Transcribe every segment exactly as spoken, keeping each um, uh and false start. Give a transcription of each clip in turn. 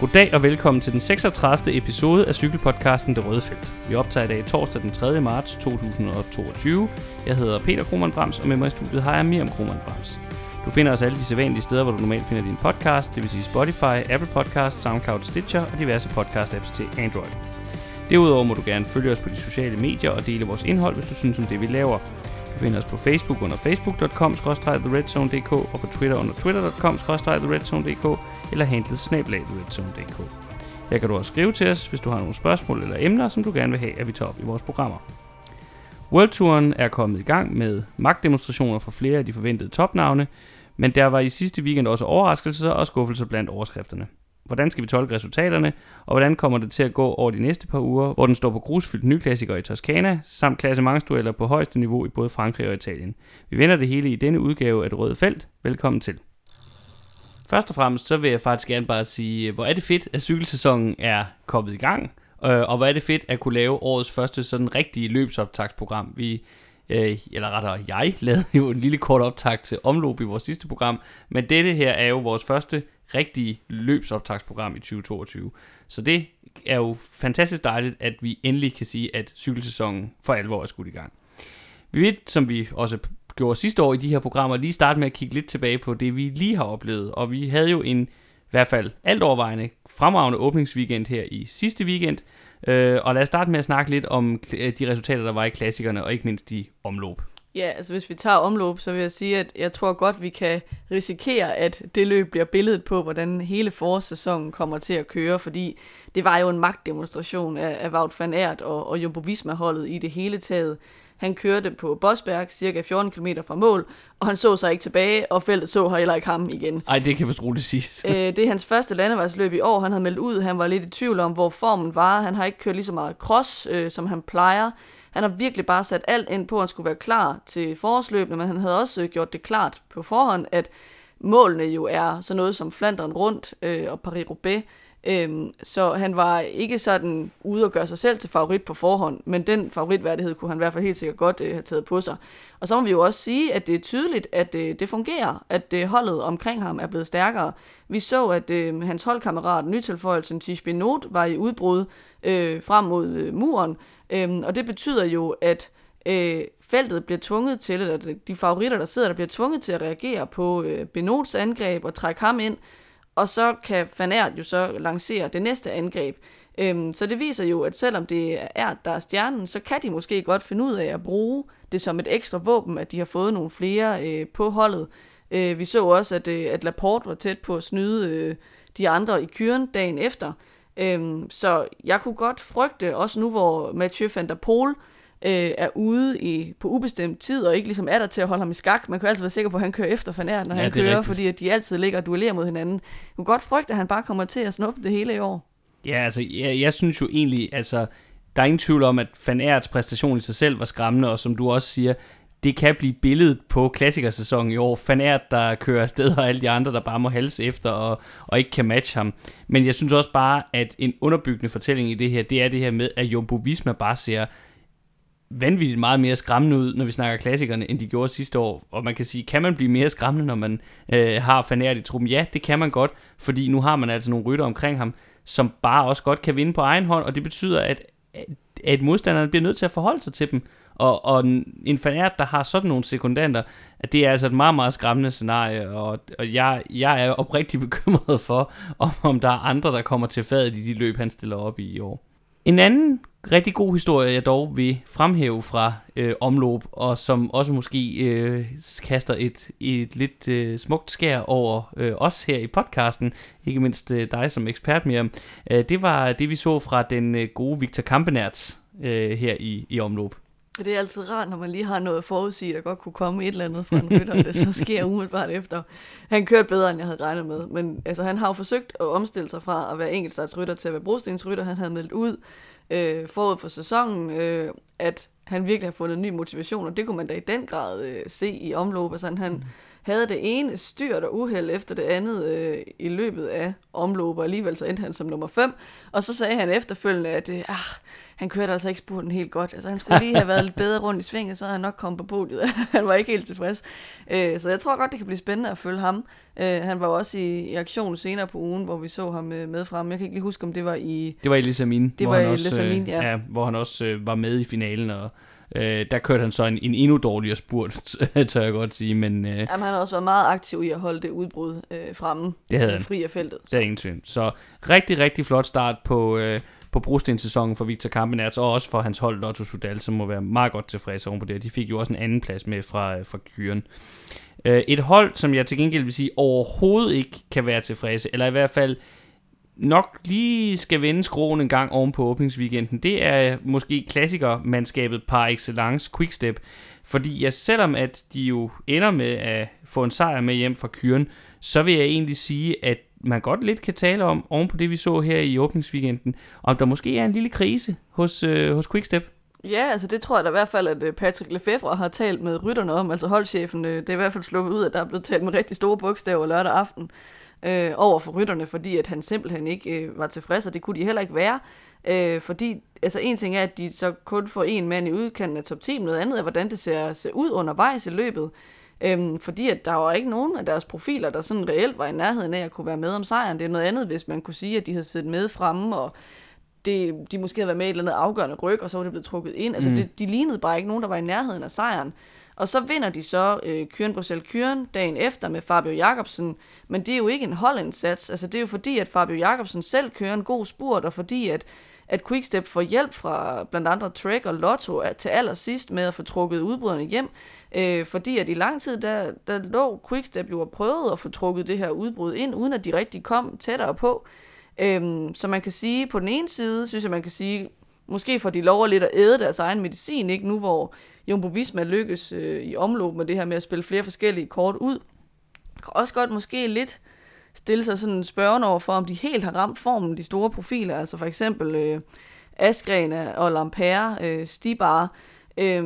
Goddag og velkommen til den seksogtredivte episode af Cykelpodcasten Det Røde Felt. Vi optager i dag torsdag den tredje marts to tusind og toogtyve. Jeg hedder Peter Kromann-Brams, og med mig i studiet har jeg Miriam Kromann-Brams. Du finder os alle de sædvanlige steder, hvor du normalt finder din podcast, det vil sige Spotify, Apple Podcast, Soundcloud, Stitcher og diverse podcast-apps til Android. Derudover må du gerne følge os på de sociale medier og dele vores indhold, hvis du synes om det, vi laver. Du finder os på Facebook under facebook punktum com skråstreg the red zone punktum d k og på Twitter under twitter punktum com skråstreg the red zone punktum d k eller handlet snabel-a the red zone punktum d k. Her kan du også skrive til os, hvis du har nogle spørgsmål eller emner, som du gerne vil have, at vi tager op i vores programmer. Worldtouren er kommet i gang med magtdemonstrationer fra flere af de forventede topnavne, men der var i sidste weekend også overraskelser og skuffelser blandt overskrifterne. Hvordan skal vi tolke resultaterne, og hvordan kommer det til at gå over de næste par uger, hvor den står på grusfyldt nyklassikere i Toskana, samt klassementsdueller på højeste niveau i både Frankrig og Italien. Vi vender det hele i denne udgave af Det Røde Felt. Velkommen til. Først og fremmest så vil jeg faktisk gerne bare sige, hvor er det fedt, at cykelsæsonen er kommet i gang, og hvor er det fedt at kunne lave årets første sådan rigtige løbsoptagsprogram. Vi eller rettere jeg, lavede jo en lille kort optag til omløb i vores sidste program, men dette her er jo vores første rigtige løbsoptagsprogram i tyve toogtyve. Så det er jo fantastisk dejligt, at vi endelig kan sige, at cykelsæsonen for alvor er skudt i gang. Vi vil, som vi også gjorde sidste år i de her programmer, lige starte med at kigge lidt tilbage på det, vi lige har oplevet, og vi havde jo en, i hvert fald alt overvejende, fremragende åbningsweekend her i sidste weekend. Øh, og lad os starte med at snakke lidt om de resultater, der var i klassikerne, og ikke mindst de omløb. Ja, altså hvis vi tager omløb, så vil jeg sige, at jeg tror godt, vi kan risikere, at det løb bliver billedet på, hvordan hele forårssæsonen kommer til at køre, fordi det var jo en magtdemonstration af, af Wout van Aert og, og Jumbo Visma-holdet i det hele taget. Han kørte på Bosberg, cirka fjorten kilometer fra mål, og han så sig ikke tilbage, og feltet så heller ikke ham igen. Ej, det kan vist roligt siges. Æ, det er hans første landevejsløb i år. Han havde meldt ud, han var lidt i tvivl om, hvor formen var. Han har ikke kørt lige så meget cross, øh, som han plejer. Han har virkelig bare sat alt ind på, at han skulle være klar til forårsløbene, men han havde også gjort det klart på forhånd, at målene jo er sådan noget som Flandern rundt øh, og Paris-Roubaix. Øhm, så han var ikke sådan ude at gøre sig selv til favorit på forhånd, men den favoritværdighed kunne han i hvert fald helt sikkert godt øh, have taget på sig. Og så må vi jo også sige, at det er tydeligt, at øh, det fungerer, at øh, holdet omkring ham er blevet stærkere. Vi så, at øh, hans holdkammerat, nytilføjelsen Tish Benot, var i udbrud øh, frem mod øh, muren, øhm, og det betyder jo, at øh, feltet bliver tvunget til, eller de favoritter, der sidder, der bliver tvunget til at reagere på øh, Benots angreb og trække ham ind. Og så kan Van Aert jo så lancere det næste angreb. Øhm, så det viser jo, at selvom det er Aert, der er stjernen, så kan de måske godt finde ud af at bruge det som et ekstra våben, at de har fået nogle flere øh, på holdet. Øh, vi så også, at, øh, at Laporte var tæt på at snyde øh, de andre i kyren dagen efter. Øhm, så jeg kunne godt frygte, også nu hvor Mathieu van der Poel Øh, er ude i, på ubestemt tid, og ikke ligesom er der til at holde ham i skak. Man kan altid være sikker på, at han kører efter Van Aert, når ja, han kører, rigtigt. Fordi at de altid ligger og duellerer mod hinanden. Man kan godt frygte, at han bare kommer til at snuppe det hele i år. Ja, altså, jeg, jeg synes jo egentlig, altså, der er ingen tvivl om, at Van Aerts præstation i sig selv var skræmmende, og som du også siger, det kan blive billedet på klassikersæsonen i år. Van Aert, der kører afsted, og alle de andre, der bare må halse efter og, og ikke kan matche ham. Men jeg synes også bare, at en underbyggende fortælling i det her, det er det her med, at Jumbo Visma bare ser vanvittigt meget mere skræmmende ud, når vi snakker klassikerne, end de gjorde sidste år. Og man kan sige, kan man blive mere skræmmende, når man øh, har Van Aert i truppen? Ja, det kan man godt, fordi nu har man altså nogle rytter omkring ham, som bare også godt kan vinde på egen hånd, og det betyder, at, at modstanderne bliver nødt til at forholde sig til dem. Og, og en Van Aert, der har sådan nogle sekundanter, at det er altså et meget, meget skræmmende scenarie, og, og jeg, jeg er oprigtigt bekymret for, om, om der er andre, der kommer til fadet i de løb, han stiller op i i år. En anden rigtig god historie, jeg dog vil fremhæve fra øh, omløb, og som også måske øh, kaster et, et lidt øh, smukt skær over øh, os her i podcasten, ikke mindst øh, dig som ekspert, Miriam, øh, det var det, vi så fra den øh, gode Victor Campenaerts øh, her i, i omløb. Det er altid rart, når man lige har noget forudsigt, der godt kunne komme et eller andet fra en rytter, og det så sker umiddelbart efter. Han kørte bedre, end jeg havde regnet med, men altså, han har jo forsøgt at omstille sig fra at være enkeltstartsrytter til at være brostensrytter. Han havde meldt ud øh, forud for sæsonen, øh, at han virkelig har fundet ny motivation, og det kunne man da i den grad øh, se i omløb. Altså, han havde det ene styrt og uheld efter det andet øh, i løbet af omløbet, og alligevel så endte han som nummer fem. Og så sagde han efterfølgende, at øh, han kørte altså ikke spurten helt godt. Altså, han skulle lige have været lidt bedre rundt i svinget, så havde han nok kommet på podiet. Han var ikke helt tilfreds. Øh, så jeg tror godt, det kan blive spændende at følge ham. Øh, han var også i, i aktion senere på ugen, hvor vi så ham med frem. Jeg kan ikke lige huske, om det var i... Det var i Lesamine, det var hvor, han i også, Lesamine, ja. Ja, hvor han også øh, var med i finalen og... Øh, der kørte han så en, en endnu dårligere spurt, tør jeg godt sige. Men, øh, Jamen, han har også været meget aktiv i at holde det udbrud øh, fremme. Det havde han. Fri af feltet. Det er ingen tvivl. Så rigtig, rigtig flot start på, øh, på brostenssæsonen for Victor Campenaerts, og også for hans hold Lotto Sudal, som må være meget godt tilfredse oven på det. De fik jo også en anden plads med fra, fra Kyren. Øh, et hold, som jeg til gengæld vil sige, overhovedet ikke kan være tilfredse, eller i hvert fald nok lige skal vende skruen en gang oven på åbningsweekenden, det er måske klassikermandskabet par excellence Quickstep, fordi jeg, selvom at de jo ender med at få en sejr med hjem fra Kyren, så vil jeg egentlig sige, at man godt lidt kan tale om, oven på det vi så her i åbningsweekenden, om der måske er en lille krise hos, øh, hos Quickstep. Ja, altså det tror jeg da i hvert fald, at Patrick Lefevre har talt med rytterne om, altså holdchefen, det er i hvert fald sluppet ud, at der er blevet talt med rigtig store bogstaver lørdag aften. Øh, over for rytterne, fordi at han simpelthen ikke øh, var tilfreds, og det kunne de heller ikke være, øh, fordi, altså en ting er, at de så kun får en mand i udkanten af top ti, noget andet er, hvordan det ser, ser ud undervejs i løbet, øh, fordi at der var ikke nogen af deres profiler, der sådan reelt var i nærheden af at kunne være med om sejren. Det er noget andet, hvis man kunne sige, at de havde siddet med fremme, og det, de måske havde været med i et eller andet afgørende ryg, og så var det blevet trukket ind, altså mm. det, de lignede bare ikke nogen, der var i nærheden af sejren. Og så vinder de så øh, Kyren Bruxelles Kyren dagen efter med Fabio Jacobsen, men det er jo ikke en holdindsats. Altså det er jo fordi, at Fabio Jacobsen selv kører en god spurt, og fordi at, at Quickstep får hjælp fra blandt andet Trek og Lotto til allersidst med at få trukket udbryderne hjem, øh, fordi at i lang tid, der, der lå Quickstep jo og prøvede at få trukket det her udbrud ind, uden at de rigtig kom tættere på. Øh, så man kan sige, på den ene side, synes jeg man kan sige, måske får de lov at lidt at æde deres egen medicin, ikke nu hvor Jumbo Visma lykkes øh, i omløb med det her med at spille flere forskellige kort ud. Kan også godt måske lidt stille sig sådan spørgende over for, om de helt har ramt formen, de store profiler, altså for eksempel øh, Askren og Lampere, øh, Stibar, øh,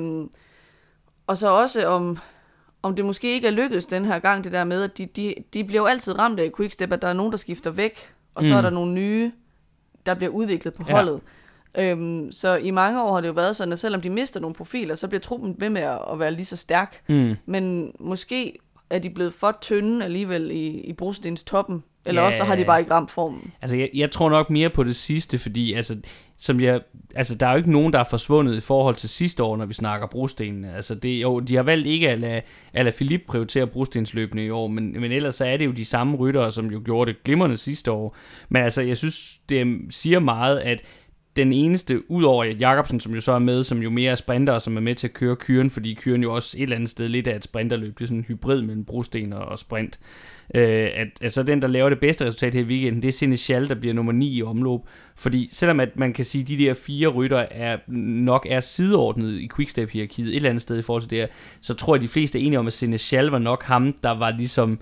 og så også om, om det måske ikke er lykkedes den her gang, det der med, at de, de, de bliver jo altid ramt af Quickstep, at der er nogen, der skifter væk, og mm. så er der nogle nye, der bliver udviklet på holdet. Ja. Øhm, så i mange år har det jo været sådan, at selvom de mister nogle profiler, så bliver truppen ved med at være lige så stærk. Mm. Men måske er de blevet for tynde alligevel i, i brostens toppen, eller ja, også så har de bare ikke ramt formen. Altså jeg, jeg tror nok mere på det sidste, fordi altså, som jeg, altså, der er jo ikke nogen, der er forsvundet i forhold til sidste år, når vi snakker brostenene. Altså det, jo, de har valgt ikke at lade Alaphilippe prioritere brostensløbene i år, men, men ellers så er det jo de samme ryttere, som jo gjorde det glimrende sidste år. Men altså jeg synes, det siger meget, at den eneste, udover Jakobsen, som jo så er med, som jo mere er sprinter, som er med til at køre Kyren, fordi Kyren jo også et eller andet sted lidt af et sprinterløb, det er sådan en hybrid mellem brosten og sprint, øh, at, at så den, der laver det bedste resultat her i weekenden, det er Senechal, der bliver nummer ni i omløb, fordi selvom at man kan sige, at de der fire ryttere er, nok er sideordnet i Quickstep-hierarkiet et eller andet sted i forhold til det her, så tror jeg, at de fleste er enige om, at Senechal var nok ham, der var ligesom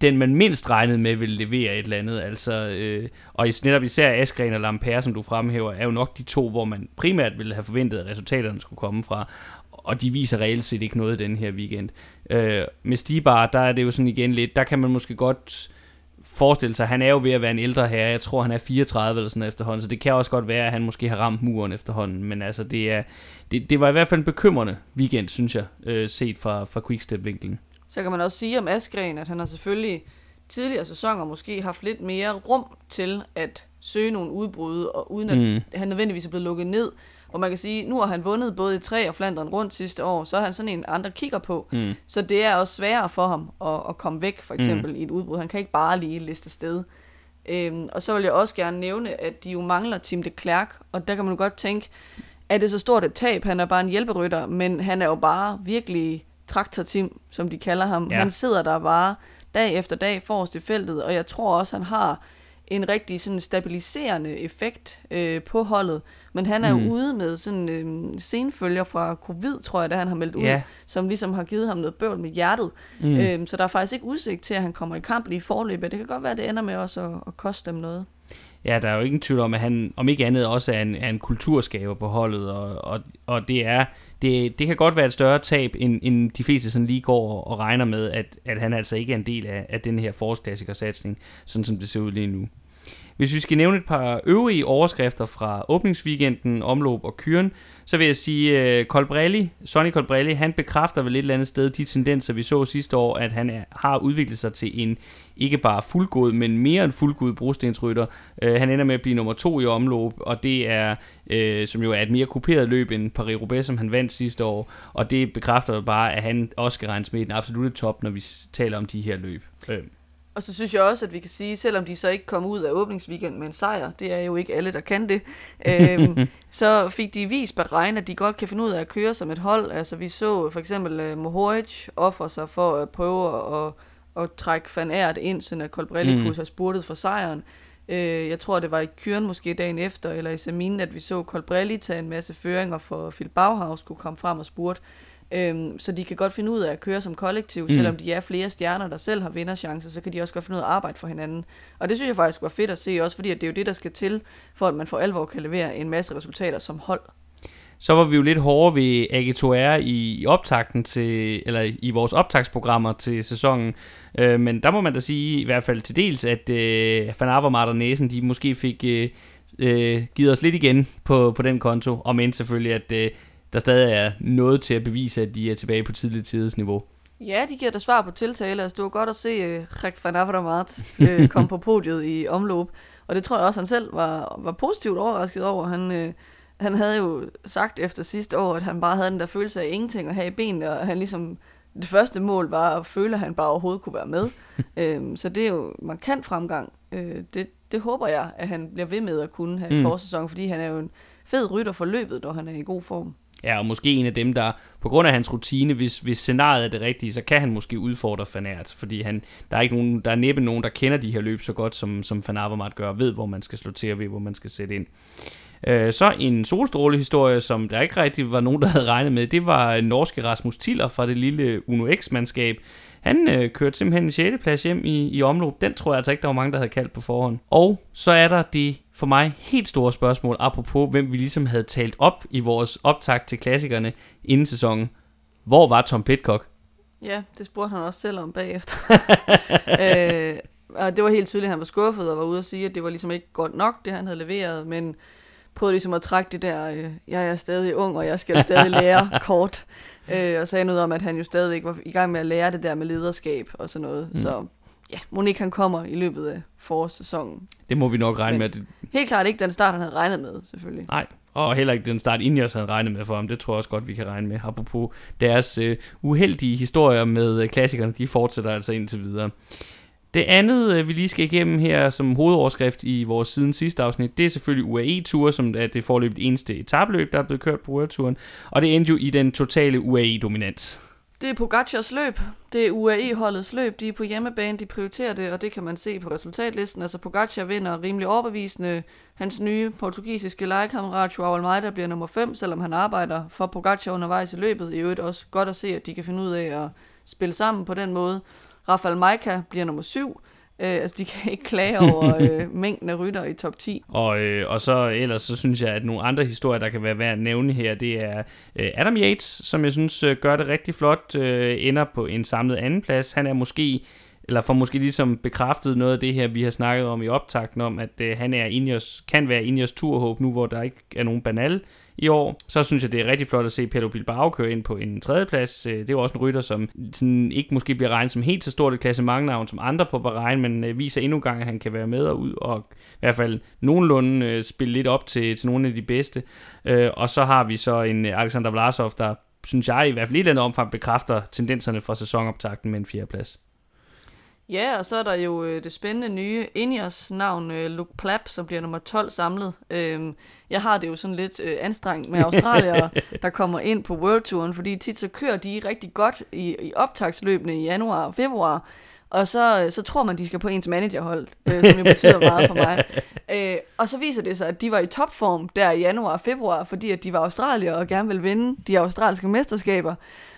den man mindst regnede med ville levere et eller andet, altså, øh, og netop især Askren og Lampere, som du fremhæver, er jo nok de to, hvor man primært ville have forventet, at resultaterne skulle komme fra, og de viser reelt set ikke noget den her weekend. Øh, med Stibar, der er det jo sådan igen lidt, der kan man måske godt forestille sig, han er jo ved at være en ældre herre, jeg tror han er fireogtredive eller sådan efterhånden, så det kan også godt være, at han måske har ramt muren efterhånden, men altså det, er, det, det var i hvert fald en bekymrende weekend, synes jeg, øh, set fra, fra Quickstep-vinklen. Så kan man også sige om Askren, at han har selvfølgelig tidligere sæsoner måske haft lidt mere rum til at søge nogle udbrud, og uden at mm. han nødvendigvis er blevet lukket ned. Og man kan sige, nu har han vundet både i tre og Flandern rundt sidste år, så er han sådan en andre kigger på. Mm. Så det er også sværere for ham at, at komme væk, for eksempel mm. i et udbrud. Han kan ikke bare lige liste sted. Øhm, og så vil jeg også gerne nævne, at de jo mangler Tim de Klerk, og der kan man jo godt tænke, er det så stort et tab? Han er bare en hjælperytter, men han er jo bare virkelig traktor-Tim, som de kalder ham. Ja. Han sidder der bare dag efter dag forrest i feltet, og jeg tror også, han har en rigtig sådan stabiliserende effekt øh, på holdet. Men han er mm. jo ude med sådan øh, senfølger fra covid, tror jeg, da han har meldt ud, yeah. som ligesom har givet ham noget bøvl med hjertet. Mm. Øh, så der er faktisk ikke udsigt til, at han kommer i kamp lige i forløbet. Det kan godt være, det ender med også at, at koste dem noget. Ja, der er jo ingen tvivl om, at han om ikke andet også er en, er en kulturskaber på holdet, og, og, og det er det, det kan godt være et større tab, end, end de fleste sådan lige går og regner med, at, at han altså ikke er en del af, af den her forårsklassikersatsning, sådan som det ser ud lige nu. Hvis vi skal nævne et par øvrige overskrifter fra åbningsweekenden, omløb og kyren, så vil jeg sige, uh, Colbrelli, Sonny Colbrelli, han bekræfter vel et eller andet sted de tendenser, vi så sidste år, at han er, har udviklet sig til en ikke bare fuldgod, men mere en fuldgod brostensrytter. Uh, han ender med at blive nummer to i omløb, og det er, uh, som jo er et mere kuperet løb end Paris-Roubaix, som han vandt sidste år, og det bekræfter bare, at han også skal regnes med i den absolutte top, når vi taler om de her løb. Uh. Og så synes jeg også, at vi kan sige, selvom de så ikke kom ud af åbningsweekenden med en sejr, det er jo ikke alle, der kan det, øhm, så fik de vist Bahrain, at de godt kan finde ud af at køre som et hold. Altså vi så for eksempel uh, Mohoric ofre sig for at prøve at, at trække Van Aert ind, sådan at Colbrelli mm. kunne have spurtet for sejren. Øh, jeg tror, det var i Kyren måske dagen efter, eller i Seminen, at vi så Colbrelli tage en masse føringer for Philip Bauhaus, kunne komme frem og spurte. Så de kan godt finde ud af at køre som kollektiv, mm. selvom de er flere stjerner, der selv har vinderchancer, så kan de også godt finde ud af at arbejde for hinanden. Og det synes jeg faktisk var fedt at se, også fordi at det er jo det, der skal til, for at man for alvor kan levere en masse resultater som hold. Så var vi jo lidt hårdere ved A G to R i optakten til, eller i vores optagsprogrammer til sæsonen, øh, men der må man da sige i hvert fald til dels, at øh, Van Avermaet og Næsen, de måske fik øh, øh, givet os lidt igen på, på den konto, og men selvfølgelig, at øh, der stadig er noget til at bevise, at de er tilbage på tidlig tidsniveau. Ja, de giver da svar på tiltale. Altså, det var godt at se uh, Rick Van Avermaet uh, komme på podiet i omløb. Og det tror jeg også, han selv var, var positivt overrasket over. Han, uh, han havde jo sagt efter sidste år, at han bare havde den der følelse af ingenting at have i benene, og han ligesom, det første mål var at føle, at han bare overhovedet kunne være med. uh, så det er jo markant fremgang. Uh, det, det håber jeg, at han bliver ved med at kunne have i mm. forsæsonen, fordi han er jo en fed rytter for løbet, når han er i god form. Ja, og måske en af dem, der på grund af hans rutine, hvis, hvis scenariet er det rigtige, så kan han måske udfordre Van Aert, fordi han, der er ikke nogen, der er næppe nogen, der kender de her løb så godt, som, som Van Avermaet gør, ved, hvor man skal slå til og ved, hvor man skal sætte ind. Øh, så en solstrålehistorie, som der ikke rigtig var nogen, der havde regnet med, det var norske Rasmus Tiller fra det lille Uno X-mandskab. Han øh, kørte simpelthen en sjette plads hjem i, i omløb. Den tror jeg altså ikke, der var mange, der havde kaldt på forhånd. Og så er der det for mig helt store spørgsmål, apropos hvem vi ligesom havde talt op i vores optakt til klassikerne inden sæsonen. Hvor var Tom Pidcock? Ja, det spurgte han også selv om bagefter. øh, og det var helt tydeligt, at han var skuffet og var ude at sige, at det var ligesom ikke godt nok, det han havde leveret, men prøvede ligesom at trække det der, øh, jeg er stadig ung, og jeg skal stadig lære kort. Øh, og sagde noget om, at han jo stadigvæk var i gang med at lære det der med lederskab og sådan noget. Mm. Så ja, Monique han kommer i løbet af forårssæsonen. Det må vi nok regne Men, med. Helt klart ikke den start, han havde regnet med, selvfølgelig. Nej, og heller ikke den start, Ingers havde regnet med for ham. Det tror jeg også godt, vi kan regne med. Apropos deres øh, uheldige historier med øh, klassikerne, de fortsætter altså indtil videre. Det andet, vi lige skal igennem her som hovedoverskrift i vores siden sidste afsnit, det er selvfølgelig U A E tur, som er det foreløbigt eneste etapløb, der er blevet kørt på U A E turen, og det endte jo i den totale U A E dominans. Det er Pogacars løb, det er U A E holdets løb, de er på hjemmebane, de prioriterer det, og det kan man se på resultatlisten. Altså Pogacar vinder rimelig overbevisende, hans nye portugisiske legekammerat João Almeida bliver nummer fem, selvom han arbejder for Pogacar undervejs i løbet. I øvrigt også godt at se, at de kan finde ud af at spille sammen på den måde. Rafael Majka bliver nummer syv. Øh, altså, de kan ikke klage over øh, mængden af rytter i top ti. Og, øh, og så ellers, så synes jeg, at nogle andre historier, der kan være værd at nævne her, det er øh, Adam Yates, som jeg synes øh, gør det rigtig flot, øh, ender på en samlet andenplads. Han er måske, eller får måske ligesom bekræftet noget af det her, vi har snakket om i optakten om, at øh, han er Ineos, kan være Ineos turhåb nu, hvor der ikke er nogen banal i år. Så synes jeg, det er rigtig flot at se Pedro Bilbao køre ind på en tredjeplads. Det er jo også en rytter, som sådan ikke måske bliver regnet som helt så stort et klassementnavn som andre på Bahrain, men viser endnu en gang, at han kan være med og ud og i hvert fald nogenlunde spille lidt op til, til nogle af de bedste. Og så har vi så en Alexander Vlasov, der synes jeg i hvert fald i et eller andet omfang bekræfter tendenserne fra sæsonoptakten med en fjerdeplads. Ja, og så er der jo øh, det spændende nye Ineos navn, øh, Luke Plapp, som bliver nummer tolv samlet. Øhm, jeg har det jo sådan lidt øh, anstrengt med australiere, der kommer ind på Worldtouren, fordi tit så kører de rigtig godt i, i optaktsløbene i januar og februar, og så, øh, så tror man, de skal på ens managerhold, øh, som jo betyder meget for mig. Øh, og så viser det sig, at de var i topform der i januar og februar, fordi at de var australiere og gerne ville vinde de australske mesterskaber.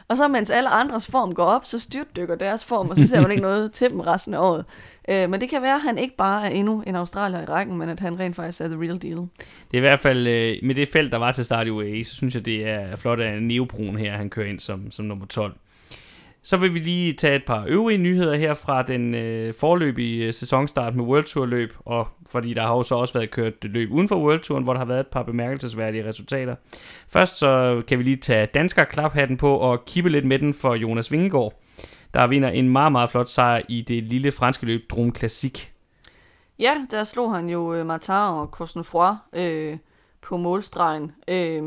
Og så mens alle andres form går op, så styrtdykker deres form, og så ser man ikke noget til dem resten af året. Øh, men det kan være, at han ikke bare er endnu en australier i rækken, men at han rent faktisk er the real deal. Det er i hvert fald, øh, med det felt, der var til start i U A E, så synes jeg, det er flot af Neopron her, han kører ind som, som nummer tolv. Så vil vi lige tage et par øvrige nyheder her fra den øh, foreløbige sæsonstart med World Tour løb, og fordi der har jo så også været kørt løb uden for World Touren, hvor der har været et par bemærkelsesværdige resultater. Først så kan vi lige tage dansker klaphatten på og kippe lidt med den for Jonas Vingegaard, der vinder en meget, meget flot sejr i det lille franske løb Drôme Classique. Ja, der slog han jo øh, Martin og Cosnefroid øh, på målstregen. Øh,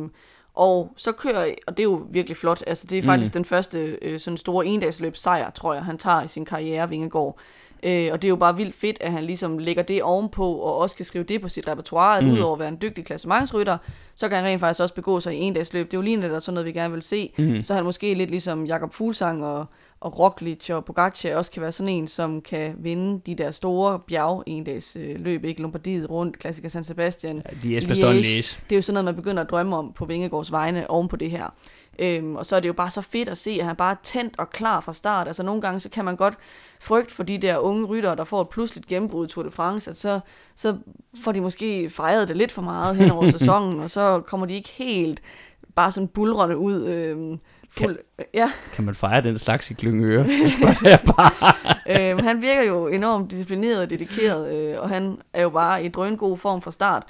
Og så kører, og det er jo virkelig flot, altså det er faktisk mm. den første øh, sådan store endagsløb sejr, tror jeg, han tager i sin karriere, Vingegaard. Øh, og det er jo bare vildt fedt, at han ligesom lægger det ovenpå, og også kan skrive det på sit repertoire, at mm. udover at være en dygtig klassementsrytter, så kan han rent faktisk også begå sig i endagsløb. Det er jo lige netop sådan noget, vi gerne vil se. Mm. Så han måske lidt ligesom Jakob Fuglsang og, og Roglic og Pogacar også kan være sådan en, som kan vinde de der store bjerg endagsløb, ikke? Lombardiet rundt, Klassiker San Sebastian. Ja, de Liège. Det er jo sådan noget, man begynder at drømme om på Vingegaards vegne oven på det her. Øhm, og så er det jo bare så fedt at se, at han bare er tændt og klar fra start. Altså nogle gange, så kan man godt frygte for de der unge ryttere, der får et pludseligt gennembrud i Tour de France, at så, så får de måske fejret det lidt for meget hen over sæsonen, og så kommer de ikke helt bare sådan bulrende ud. Øhm, fuld, kan, ja. Kan man fejre den slags i Kløngøre? øhm, han virker jo enormt disciplineret og dedikeret, øh, og han er jo bare i drøngod form fra start.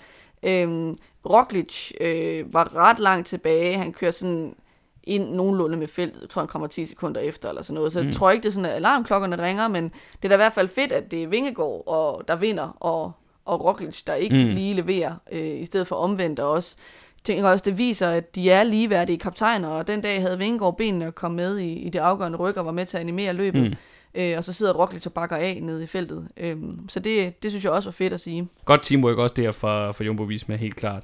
Øhm, Roglic øh, var ret langt tilbage, han kører sådan ind nogenlunde med feltet. Jeg tror, han kommer ti sekunder efter, eller sådan noget. Så mm. jeg tror ikke, det er sådan, at alarmklokkerne ringer, men det er da i hvert fald fedt, at det er Vingegaard, og, der vinder, og, og Roglic, der ikke mm. lige leverer, øh, i stedet for omvendt, og også, tænker også, det viser, at de er ligeværdige kaptajner, og den dag havde Vingegaard benene og kom med i, i det afgørende ryg, og var med til at animere løbet, mm. øh, og så sidder Roglic og bakker af nede i feltet. Øh, så det, det synes jeg også var fedt at sige. Godt teamwork også der fra, fra Jumbo Visma, helt klart.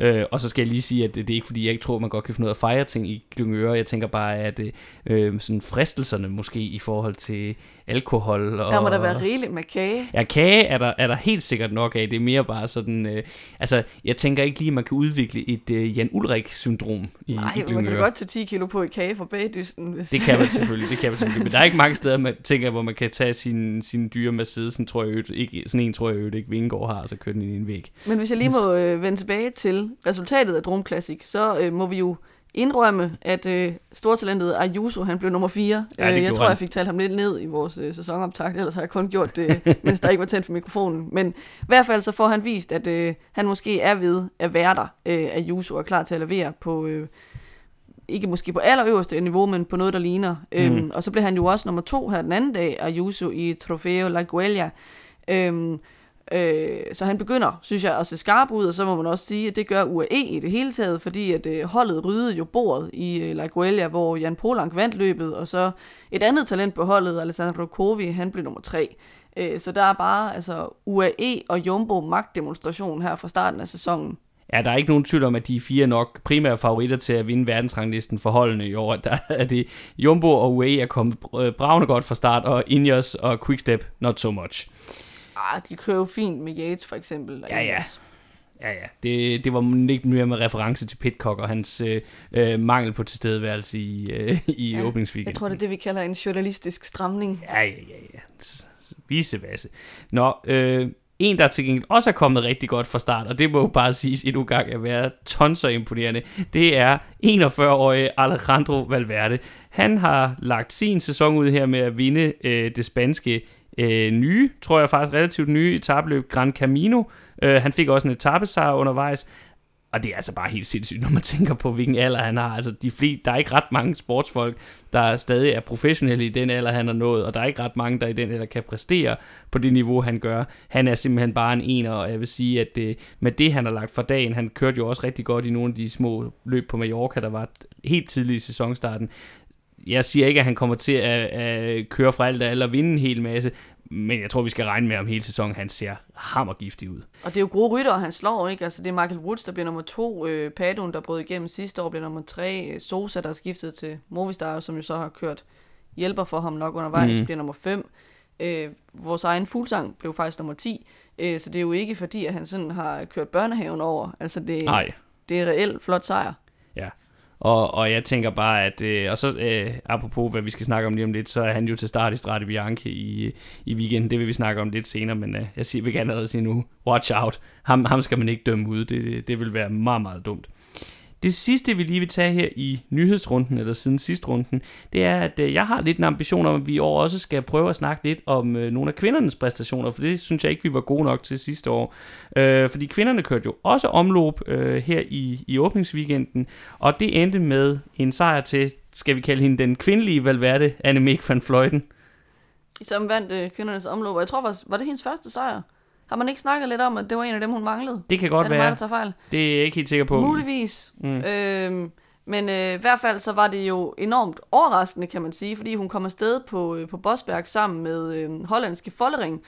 Øh, og så skal jeg lige sige, at det er ikke fordi, jeg ikke tror, man godt kan finde ud af at fejre ting i Kløngøre. Jeg tænker bare, at øh, sådan fristelserne måske i forhold til alkohol. Og der må der være rigeligt med kage. Ja, kage er der, er der helt sikkert nok af. Det er mere bare sådan... Øh, altså, jeg tænker ikke lige, at man kan udvikle et øh, Jan Ulrik-syndrom i, nej, i Kløngøre. Nej, man kan godt tage ti kilo på i kage fra bagdysten. Hvis... Det kan man selvfølgelig, det kan man selvfølgelig. Men der er ikke mange steder, man tænker, hvor man kan tage sine sin dyre Mercedes. Sådan, tror jeg, ikke, sådan en tror jeg jo ikke, Vingegaard har, og så kører den i en væg. Men hvis jeg lige må øh, vende tilbage til resultatet af Drôme Classique, så øh, må vi jo indrømme, at øh, stortalentet Ayuso, han blev nummer fire. Ja, jeg tror, han. jeg fik talt ham lidt ned i vores øh, sæsonoptakt, ellers har jeg kun gjort det, øh, mens der ikke var tændt for mikrofonen. Men i hvert fald så får han vist, at øh, han måske er ved at være der. Øh, Ayuso er klar til at levere på, øh, ikke måske på allerøverste niveau, men på noget, der ligner. Mm. Øhm, og så blev han jo også nummer to her den anden dag, Ayuso i Trofeo La Guelia. Øhm, Så han begynder, synes jeg, at se skarp ud, og så må man også sige, at det gør U A E i det hele taget, fordi at holdet ryddede jo bordet i La Guelia, hvor Jan Polank vandt løbet, og så et andet talent på holdet, Alessandro Covi, han blev nummer tre. Så der er bare altså U A E og Jumbo magtdemonstration her fra starten af sæsonen. Ja, der er ikke nogen tvivl om, at de fire nok primære favoritter til at vinde verdensranglisten for holdene i år. Der er det Jumbo og U A E er kommet bravende godt fra start, og Ineos og Quickstep not so much. Ah, de kører jo fint med Yates, for eksempel. Ja, ja. ja, ja. Det, det var ikke mere med reference til Pidcock og hans øh, mangel på tilstedeværelse i, øh, i ja, åbningsweekenden. Jeg tror, det er det, vi kalder en journalistisk stramning. Ja, ja, ja. ja. Visevasse. Nå, øh, en, der til gengæld også er kommet rigtig godt fra start, og det må jo bare siges endnu gang at være tonser imponerende, det er enogfyrre-årige Alejandro Valverde. Han har lagt sin sæson ud her med at vinde øh, det spanske Øh, nye, tror jeg faktisk relativt nye etapløb Gran Camino. Øh, han fik også en etapesejr undervejs, og det er altså bare helt sindssygt, når man tænker på, hvilken alder han har. Altså, de fli- der er ikke ret mange sportsfolk, der stadig er professionelle i den alder, han har nået, og der er ikke ret mange, der i den alder kan præstere på det niveau, han gør. Han er simpelthen bare en ener, og jeg vil sige, at øh, med det, han har lagt for dagen, han kørte jo også rigtig godt i nogle af de små løb på Mallorca, der var helt tidlig i sæsonstarten. Jeg siger ikke, at han kommer til at, at køre fra alt og alt og vinde en hel masse, men jeg tror, vi skal regne med om hele sæsonen. Han ser hammergiftig ud. Og det er jo gode rytter, han slår, ikke? Altså, det er Michael Woods, der bliver nummer to, øh, Padun, der brød igennem sidste år, bliver nummer tre, Sosa, der er skiftet til Movistar, som jo så har kørt hjælper for ham nok undervejs, mm. bliver nummer fem. Øh, vores egen Fuglsang blev faktisk nummer ti, øh, så det er jo ikke fordi, at han sådan har kørt børnehaven over. Altså, det, det er reelt flot sejr. Ja. Og, og jeg tænker bare, at øh, og så øh, apropos hvad vi skal snakke om lige om lidt, så er han jo til start i Strade Bianche i, i weekenden. Det vil vi snakke om lidt senere, men øh, jeg siger, vil gerne allerede sige nu, watch out. Ham, ham skal man ikke dømme ud, det, det vil være meget, meget dumt. Det sidste, vi lige vil tage her i nyhedsrunden, eller siden sidste runden, det er, at jeg har lidt en ambition om, at vi i år også skal prøve at snakke lidt om nogle af kvindernes præstationer, for det synes jeg ikke, vi var gode nok til sidste år. Øh, fordi kvinderne kørte jo også omløb øh, her i, i åbningsweekenden, og det endte med en sejr til, skal vi kalde hende den kvindelige Valverde, Annemiek van Vleuten. Som vandt øh, kvindernes omløb, og jeg tror, var, var det hendes første sejr? Har man ikke snakket lidt om, at det var en af dem, hun manglede? Det kan godt er det være. Mig, der tager fejl? Det er jeg ikke helt sikker på. Muligvis. Mm. Øhm, men øh, i hvert fald så var det jo enormt overraskende, kan man sige, fordi hun kom afsted på, øh, på Bosberg sammen med øh, hollandske Follering.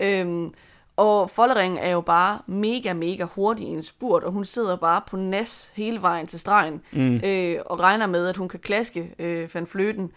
Øhm, og Follering er jo bare mega, mega hurtig i en spurt, og hun sidder bare på nas hele vejen til stregen, mm. øh, og regner med, at hun kan klaske øh, Van Vleuten.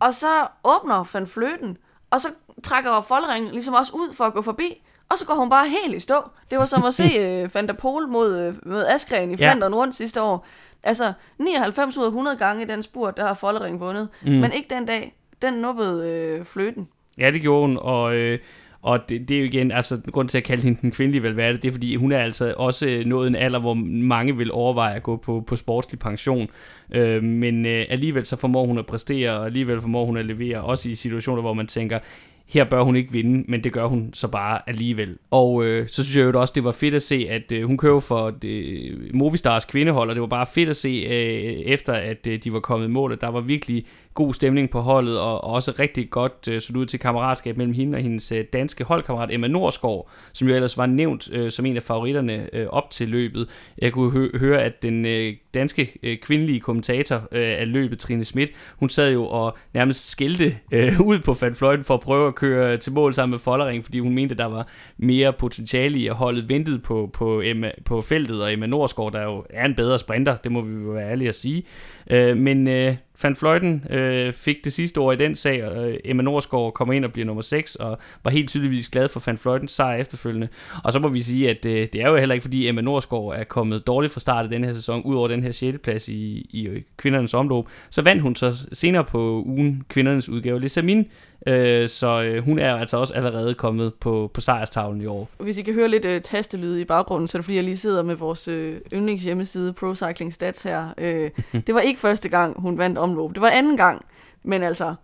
Og så åbner Van Vleuten, og så trækker Follering ligesom også ud for at gå forbi, og så går hun bare helt i stå. Det var som at se uh, Van der Poel mod, uh, mod Askren i Flandern yeah. rundt sidste år. Altså, nioghalvfems ud af hundrede gange i den spurt, der har Follering vundet. Mm. Men ikke den dag. Den nubbede uh, Fløten. Ja, det gjorde hun, og... Øh... Og det, det er jo igen, altså grund til at kalde hende den kvindelige Valverde, det er fordi hun er altså også nået en alder, hvor mange vil overveje at gå på, på sportslig pension. Øh, men øh, alligevel så formår hun at præstere, og alligevel formår hun at levere, også i situationer, hvor man tænker, her bør hun ikke vinde, men det gør hun så bare alligevel. Og øh, så synes jeg jo også, det var fedt at se, at øh, hun kører for det, Movistars kvindehold, og det var bare fedt at se, øh, efter at øh, de var kommet i mål, at der var virkelig god stemning på holdet, og også rigtig godt øh, så ud til kammeratskab mellem hende og hendes øh, danske holdkammerat Emma Norsgaard, som jo ellers var nævnt øh, som en af favoritterne øh, op til løbet. Jeg kunne hø- høre, at den øh, danske øh, kvindelige kommentator øh, af løbet, Trine Schmidt, hun sad jo og nærmest skældte øh, ud på Van Vleuten for at prøve at køre til mål sammen med Follering, fordi hun mente, at der var mere potentiale i, at holdet ventede på, på, Emma, på feltet, og Emma Norsgaard, der jo er en bedre sprinter, det må vi jo være ærlige at sige. Øh, men... Øh, Van Vleuten øh, fik det sidste år i den sag, og øh, Emma Norsgaard kommer ind og bliver nummer seks, og var helt tydeligvis glad for Van Vleutens sejr efterfølgende. Og så må vi sige, at øh, det er jo heller ikke, fordi Emma Norsgaard er kommet dårligt fra start i den her sæson, ud over den her sjette plads i, i kvindernes omløb. Så vandt hun så senere på ugen kvindernes udgave, Les Amin, øh, så øh, hun er altså også allerede kommet på, på sejrstavlen i år. Hvis I kan høre lidt øh, tastelyde i baggrunden, så er det fordi, jeg lige sidder med vores øh, yndlingshjemmeside, Pro Cycling Stats her. Øh, det var ikke første gang, hun vandt omløb. Det var anden gang, men altså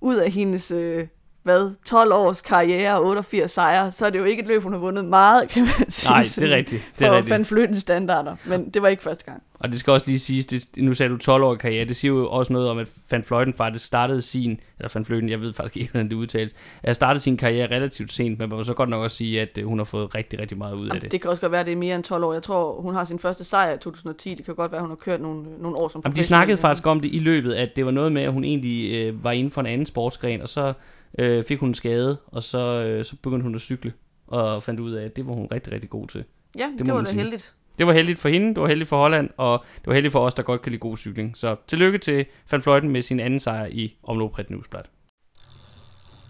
ud af hendes øh, hvad, tolv års karriere og otteogfirs sejre, så er det jo ikke et løb, hun har vundet meget, kan man sige. Nej, det er rigtigt. Det er for rigtigt. Van Vleuten standarder, men det var ikke første gang. Og det skal også lige siges, det, nu sagde du tolv år karriere, det siger jo også noget om, at Van Vleuten faktisk startede sin, eller Van Vleuten, jeg ved faktisk ikke, hvordan det udtales, at startede sin karriere relativt sent, men man må så godt nok også sige, at hun har fået rigtig, rigtig meget ud Jamen, af det. Det kan også godt være, at det er mere end tolv år. Jeg tror, hun har sin første sejr i to tusind og ti. Det kan godt være, at hun har kørt nogle, nogle år som professionel. De snakkede faktisk om det i løbet, at det var noget med, at hun egentlig øh, var inden for en anden sportsgren, og så øh, fik hun en skade, og så, øh, så begyndte hun at cykle, og fandt ud af, at det var hun rigtig, rigtig god til. Ja, det, det var da heldigt. Det var heldigt for hende, det var heldigt for Holland, og det var heldigt for os, der godt kan lide god cykling. Så tillykke til Van Vleuten med sin anden sejr i Omloop Red Newsblad.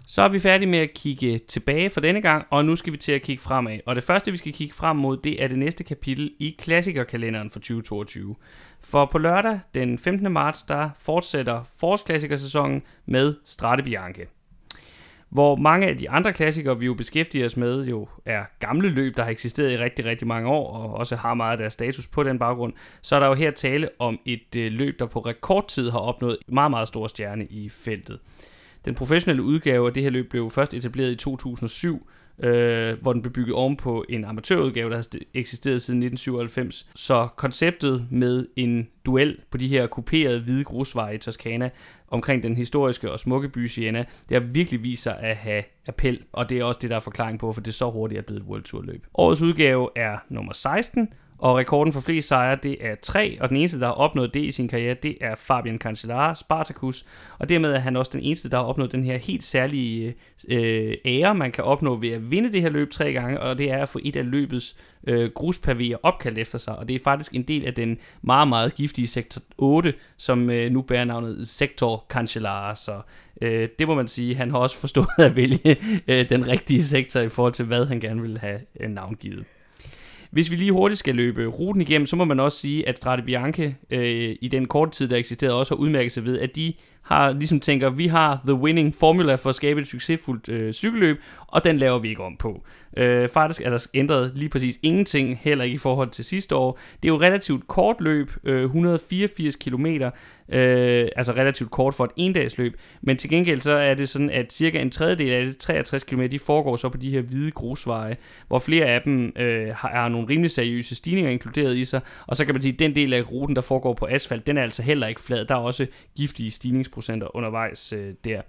Så er vi færdige med at kigge tilbage for denne gang, og nu skal vi til at kigge fremad. Og det første, vi skal kigge frem mod, det er det næste kapitel i klassikerkalenderen for tyve toogtyve. For på lørdag den femtende marts, der fortsætter forårsklassikersæsonen med Strade Bianche, hvor mange af de andre klassikere, vi jo beskæftiger os med, jo er gamle løb, der har eksisteret i rigtig, rigtig mange år, og også har meget af deres status på den baggrund, så er der jo her tale om et løb, der på rekordtid har opnået en meget, meget stor stjerne i feltet. Den professionelle udgave af det her løb blev først etableret i to tusind og syv, øh, hvor den blev bygget oven på en amatørudgave, der har eksisteret siden nitten syvoghalvfems. Så konceptet med en duel på de her kuperede hvide grusveje i Toskana omkring den historiske og smukke by Siena, det har virkelig vist sig at have appel, og det er også det, der er forklaring på, for det er så hurtigt at blive et World Tour-løb. Årets udgave er nummer seksten, og rekorden for flest sejre, det er tre, og den eneste, der har opnået det i sin karriere, det er Fabian Cancellara, Spartacus, og dermed er han også den eneste, der har opnået den her helt særlige øh, ære, man kan opnå ved at vinde det her løb tre gange, og det er at få et af løbets øh, gruspavéer opkaldt efter sig, og det er faktisk en del af den meget, meget giftige sektor otte, som øh, nu bærer navnet Sektor Cancellara, så øh, det må man sige, han har også forstået at vælge øh, den rigtige sektor i forhold til, hvad han gerne vil have øh, navngivet. Hvis vi lige hurtigt skal løbe ruten igennem, så må man også sige, at Strade Bianche øh, i den korte tid, der eksisterede, også har udmærket sig ved, at de har ligesom tænker, vi har the winning formula for at skabe et succesfuldt øh, cykelløb, og den laver vi ikke om på. Øh, faktisk er der ændret lige præcis ingenting, heller ikke i forhold til sidste år. Det er jo relativt kort løb, øh, et hundrede og fireogfirs kilometer, øh, altså relativt kort for et endagsløb, men til gengæld så er det sådan, at cirka en tredjedel af det, treogtres kilometer, de foregår så på de her hvide grusveje, hvor flere af dem øh, har nogle rimelig seriøse stigninger inkluderet i sig, og så kan man sige, at den del af ruten, der foregår på asfalt, den er altså heller ikke flad. Der er også giftige stigningsprocenter undervejs øh, der.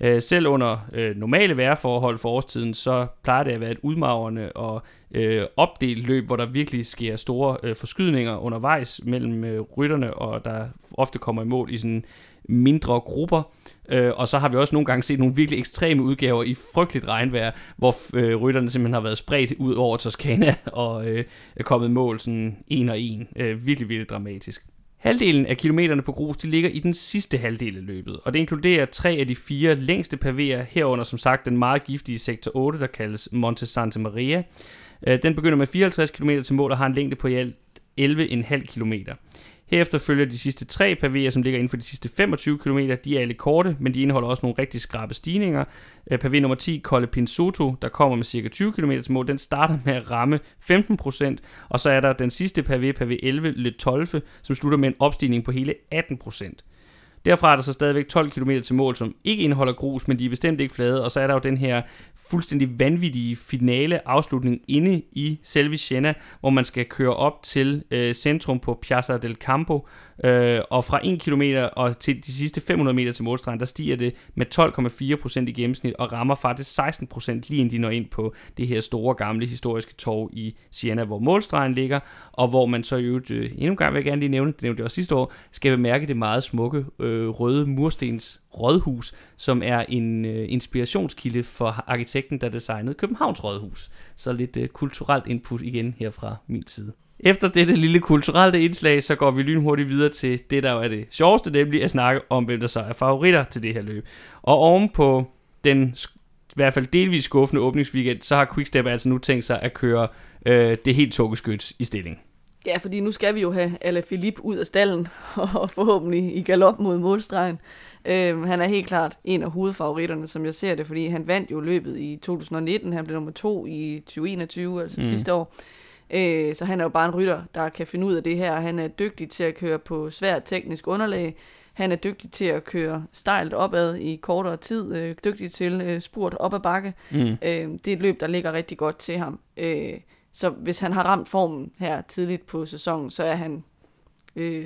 Øh, selv under øh, normale vejrforhold for årstiden, så plejer det at være et udmagrende og øh, opdelt løb, hvor der virkelig sker store øh, forskydninger undervejs mellem øh, rytterne, og der ofte kommer i mål i sådan mindre grupper. Øh, og så har vi også nogle gange set nogle virkelig ekstreme udgaver i frygteligt regnvejr, hvor øh, rytterne simpelthen har været spredt ud over Toskana og øh, er kommet mål sådan en og en. Øh, virkelig, virkelig dramatisk. Halvdelen af kilometerne på grus, de ligger i den sidste halvdel af løbet, og det inkluderer tre af de fire længste pavéer, herunder som sagt den meget giftige sektor otte, der kaldes Monte Santa Maria. Øh, den begynder med fireoghalvtreds kilometer til mål og har en længde på i alt elleve komma fem kilometer. Herefter følger de sidste tre pavéer, som ligger inden for de sidste femogtyve kilometer. De er alle korte, men de indeholder også nogle rigtig skrappe stigninger. Pavé nummer ti, Colle Pinsoto, der kommer med cirka tyve kilometer til mål, den starter med at ramme femten procent. Og så er der den sidste pavé, pavé elleve, Le Tolfe, som slutter med en opstigning på hele atten procent. Derfra er der så stadigvæk tolv kilometer til mål, som ikke indeholder grus, men de er bestemt ikke flade. Og så er der jo den her fuldstændig vanvittige finale afslutning inde i selve Siena, hvor man skal køre op til øh, centrum på Piazza del Campo. Øh, og fra en kilometer og til de sidste fem hundrede meter til målstregen, der stiger det med tolv komma fire procent i gennemsnit og rammer faktisk seksten procent lige inden de når ind på det her store gamle historiske torv i Siena, hvor målstregen ligger, og hvor man så i øvrigt, øh, endnu en gang vil jeg gerne lige nævne, det nævnte jeg også sidste år, skal bemærke det meget smukke øh, røde murstens rådhus, som er en øh, inspirationskilde for arkitekten, der designede Københavns Rådhus. Så lidt øh, kulturelt input igen her fra min side. Efter dette lille kulturelle indslag, så går vi lynhurtigt videre til det, der er det sjoveste, nemlig at snakke om, hvem der så er favoritter til det her løb. Og oven på den i hvert fald delvis skuffende åbningsweekend, så har Quickstep altså nu tænkt sig at køre øh, det helt tukkeskyts i stilling. Ja, fordi nu skal vi jo have Alaphilippe ud af stallen og forhåbentlig i galop mod målstregen. Øh, han er helt klart en af hovedfavoritterne, som jeg ser det, fordi han vandt jo løbet i to tusind nitten, han blev nummer to i to tusind enogtyve, altså mm. sidste år. Så han er jo bare en rytter, der kan finde ud af det her. Han er dygtig til at køre på svært teknisk underlag. Han er dygtig til at køre stejlt opad i kortere tid. Dygtig til spurt op ad bakke. Mm. Det er et løb, der ligger rigtig godt til ham. Så hvis han har ramt formen her tidligt på sæsonen, så er han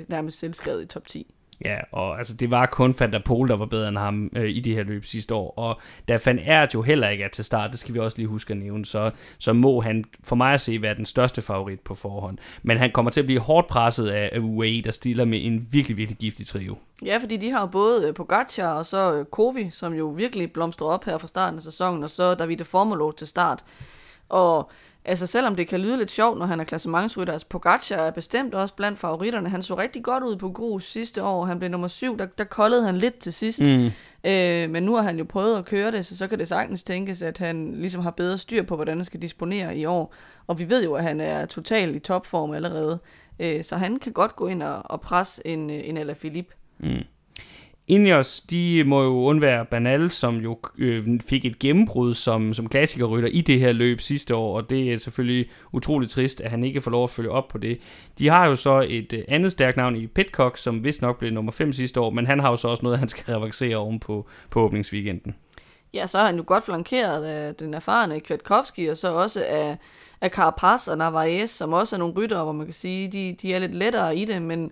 nærmest selvskrevet i top ti. Ja, og altså det var kun Van der Poel, der var bedre end ham øh, i det her løb sidste år. Og da Van Aert jo heller ikke er til start, det skal vi også lige huske at nævne, så, så må han for mig at se være den største favorit på forhånd. Men han kommer til at blive hårdt presset af U A E, der stiller med en virkelig, virkelig giftig trio. Ja, fordi de har jo både Pogacar og så Kovi, som jo virkelig blomstrer op her fra starten af sæsonen, og så Davide Formolo til start. Og altså selvom det kan lyde lidt sjovt, når han er klassementsrytter, altså Pogacar er bestemt også blandt favoritterne. Han så rigtig godt ud på grus sidste år. Han blev nummer syv, der, der koldede han lidt til sidst. Mm. Øh, men nu har han jo prøvet at køre det, så så kan det sagtens tænkes, at han ligesom har bedre styr på, hvordan han skal disponere i år. Og vi ved jo, at han er totalt i topform allerede. Øh, så han kan godt gå ind og, og presse en, en Alaphilippe. Mm. Ineos, de må jo undvære Banal, som jo øh, fik et gennembrud som, som klassikerrytter i det her løb sidste år, og det er selvfølgelig utroligt trist, at han ikke får lov at følge op på det. De har jo så et øh, andet stærkt navn i Pidcock, som vist nok blev nummer fem sidste år, men han har jo så også noget, han skal revancere oven på, på åbningsweekenden. Ja, så er han jo godt flankeret af den erfarne Kvjert Korski, og så også af, af Carapaz og Navarres, som også er nogle ryttere, hvor man kan sige, de, de er lidt lettere i det, men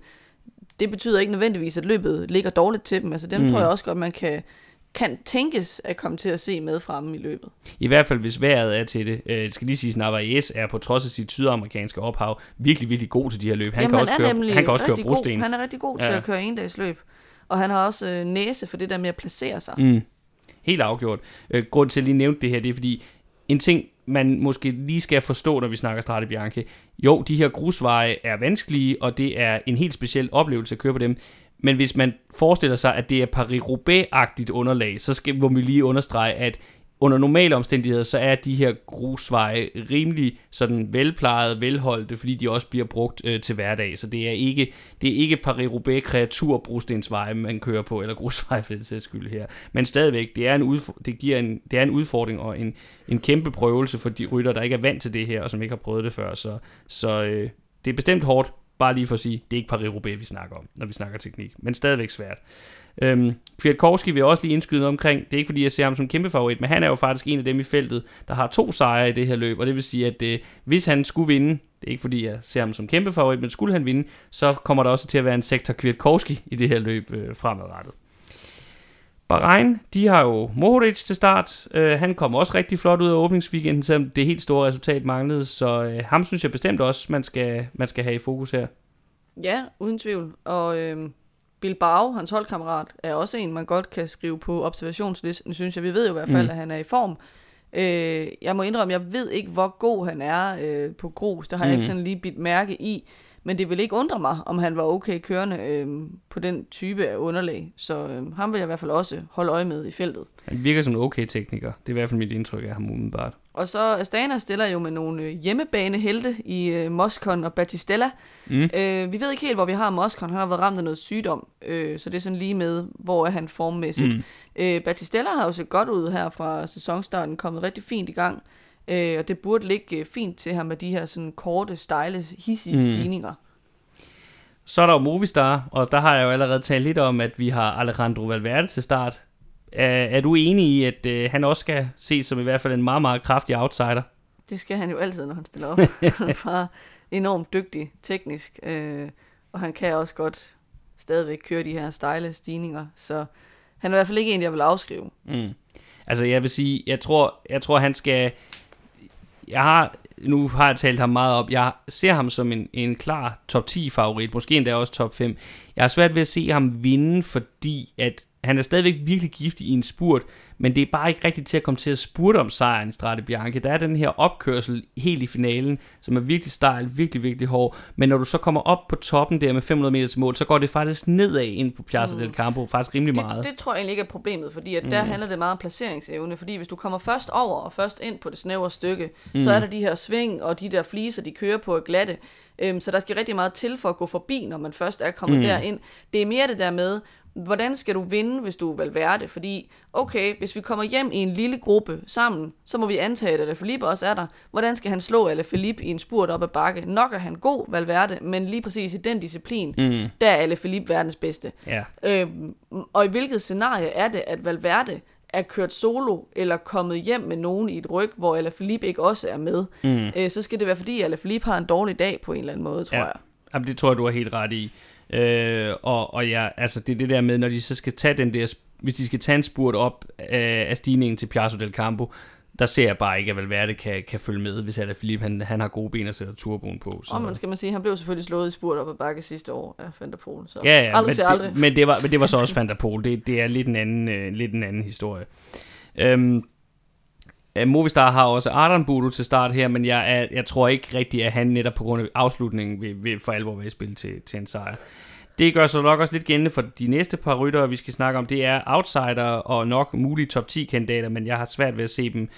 det betyder ikke nødvendigvis, at løbet ligger dårligt til dem. Altså dem mm. tror jeg også godt, man kan, kan tænkes at komme til at se med fremme i løbet. I hvert fald, hvis vejret er til det. Øh, det skal lige sige, at Navarres er på trods af sit sydamerikanske ophav virkelig, virkelig god til de her løb. Han Jamen, kan han også køre, han kan også køre brosten. Han er rigtig god til ja. at køre endagsløb. Og han har også øh, næse for det der med at placere sig. Mm. Helt afgjort. Øh, grunden til, at jeg lige nævnte det her, det er fordi en ting, man måske lige skal forstå, når vi snakker Strade Bianche. Jo, de her grusveje er vanskelige, og det er en helt speciel oplevelse at køre på dem. Men hvis man forestiller sig, at det er Paris-Roubaix-agtigt underlag, så skal, må vi lige understrege, at under normale omstændigheder, så er de her grusveje rimelig sådan velplejede, velholdte, fordi de også bliver brugt øh, til hverdag. Så det er ikke, det er ikke Paris-Roubaix kreatur brostensveje, man kører på, eller grusveje for den sags skyld her. Men stadigvæk, det er en, udf- det giver en, det er en udfordring og en, en kæmpe prøvelse for de rytter, der ikke er vant til det her, og som ikke har prøvet det før. Så, så øh, det er bestemt hårdt, bare lige for at sige, det er ikke Paris-Roubaix, vi snakker om, når vi snakker teknik, men stadigvæk svært. Øhm, Kvjert Korski vil også lige indskyde noget omkring. Det er ikke fordi jeg ser ham som kæmpe favorit, men han er jo faktisk en af dem i feltet, der har to sejre i det her løb. Og det vil sige at øh, hvis han skulle vinde, det er ikke fordi jeg ser ham som kæmpe favorit, men skulle han vinde, så kommer der også til at være en sektor Kvjert Korski i det her løb øh, fremadrettet. Bahrain, de har jo Mohoric til start. øh, Han kom også rigtig flot ud af åbningsweekenden, selvom det helt store resultat manglede. Så øh, ham synes jeg bestemt også man skal, man skal have i fokus her. Ja, uden tvivl. Og øh... Bilbao, hans holdkammerat, er også en, man godt kan skrive på observationslisten, synes jeg. Vi ved jo i hvert fald, mm. at han er i form. Øh, jeg må indrømme, jeg ved ikke, hvor god han er øh, på grus. Det har mm. jeg ikke sådan lige bidt mærke i. Men det ville ikke undre mig, om han var okay kørende øh, på den type af underlag. Så øh, ham vil jeg i hvert fald også holde øje med i feltet. Han virker som en okay tekniker. Det er i hvert fald mit indtryk af ham umiddelbart. Og så Astana stiller jo med nogle hjemmebanehelte i øh, Moskøn og Batistella. Mm. Øh, vi ved ikke helt, hvor vi har Moskøn. Han har været ramt af noget sygdom, øh, så det er sådan lige med, hvor er han formmæssigt. Mm. Øh, Batistella har jo set godt ud her fra sæsonstarten, kommet rigtig fint i gang. Øh, og det burde ligge fint til ham med de her sådan korte, stejle, hissige mm. stigninger. Så er der jo Movistar, og der har jeg jo allerede talt lidt om, at vi har Alejandro Valverde til start. Er, er du enig i, at øh, han også skal ses som i hvert fald en meget, meget kraftig outsider? Det skal han jo altid, når han stiller op. Han er bare enormt dygtig teknisk, øh, og han kan også godt stadigvæk køre de her stejle stigninger. Så han er i hvert fald ikke en, jeg vil afskrive. Mm. Altså jeg vil sige, jeg tror, jeg tror han skal... Jeg har, nu har jeg talt ham meget op. Jeg ser ham som en, en klar top ti-favorit. Måske endda også top fem. Jeg har svært ved at se ham vinde, fordi at han er stadigvæk virkelig giftig i en spurt. Men det er bare ikke rigtigt til at komme til at spurte om sejren i Strade Bianche. Der er den her opkørsel helt i finalen, som er virkelig stejl, virkelig, virkelig hård. Men når du så kommer op på toppen der med fem hundrede meter til mål, så går det faktisk nedad ind på Piazza mm. del Campo, faktisk rimelig det, meget. Det tror jeg egentlig ikke er problemet, fordi at der mm. handler det meget om placeringsevne. Fordi hvis du kommer først over og først ind på det snævre stykke, mm. så er der de her sving og de der fliser, de kører på glatte. Øhm, så der skal rigtig meget til for at gå forbi, når man først er kommet mm. derind. Det er mere det der med... Hvordan skal du vinde, hvis du er Valverde? Fordi, okay, hvis vi kommer hjem i en lille gruppe sammen, så må vi antage, at Alaphilippe også er der. Hvordan skal han slå Alaphilippe i en spurt op ad bakke? Nok er han god, Valverde, men lige præcis i den disciplin, mm. der er Alaphilippe verdens bedste. Yeah. Øhm, og i hvilket scenarie er det, at Valverde er kørt solo, eller kommet hjem med nogen i et ryg, hvor Alaphilippe ikke også er med? Mm. Øh, så skal det være, fordi Alaphilippe har en dårlig dag på en eller anden måde, tror ja. jeg. Jamen, det tror jeg, du har helt ret i. Øh, og, og ja, altså det er det der med, når de så skal tage den der, hvis de skal tage en spurt op øh, af stigningen til Piazza del Campo, der ser jeg bare ikke, at Valverde kan, kan følge med, hvis Alaphilippe, han, han har gode ben og sætter turboen på. Så. Og man skal man sige, han blev selvfølgelig slået i spurt op ad bakke sidste år af Van der Poel, så ja, ja, aldrig men, aldrig. Det, men, det var, men det var så også Van der Poel, det, det er lidt en anden, øh, lidt en anden historie. Øhm, Movistar har også Ardanbutu til start her, men jeg, er, jeg tror ikke rigtigt, at han netop på grund af afslutningen vil, vil for alvor være i spil til, til en sejr. Det gør så nok også lidt gældende for de næste par rytter, vi skal snakke om. Det er outsider og nok mulige top ti-kandidater, men jeg har svært ved at se dem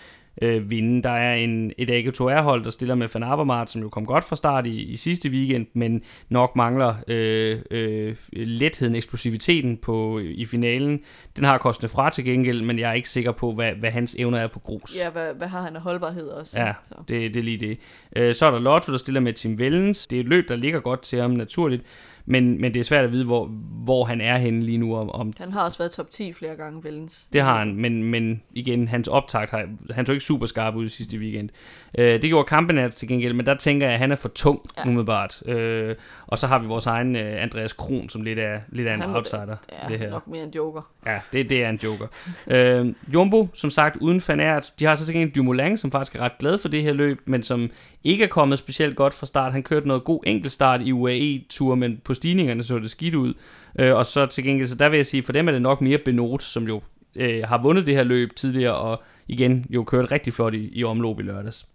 øh, vinde. Der er en, et A G to R-hold, der stiller med Van Avermaet, som jo kom godt fra start i, i sidste weekend, men nok mangler øh, øh, letheden, eksplosiviteten på, i finalen. Den har Kostne fra til gengæld, men jeg er ikke sikker på, hvad, hvad hans evner er på grus. Ja, hvad, hvad har han af holdbarhed også? Ja, det, det er lige det. Øh, så er der Lotto, der stiller med Tim Wellens. Det er et løb, der ligger godt til ham naturligt. Men, men det er svært at vide, hvor, hvor han er henne lige nu. Om, om han har også været top ti flere gange, Vellens. Det har han, men, men igen, hans optakt, har, han så ikke super skarp ud sidste weekend. Øh, det gjorde Campenaerts til gengæld, men der tænker jeg, at han er for tung ja. umiddelbart. Øh, og så har vi vores egen uh, Andreas Kron, som lidt er, lidt af en outsider. Det er det her. Nok mere en joker. Ja, det, det er en joker. øh, Jumbo, som sagt, uden Van Aert. De har så til gengæld Dumoulin, som faktisk er ret glad for det her løb, men som ikke er kommet specielt godt fra start. Han kørte noget god enkeltstart i U A E-tur, men på stigningerne så det skidt ud. Øh, og så til gengæld, så der vil jeg sige, for dem er det nok mere Benot, som jo øh, har vundet det her løb tidligere, og igen jo kørt rigtig flot i, i omløb i lørdags.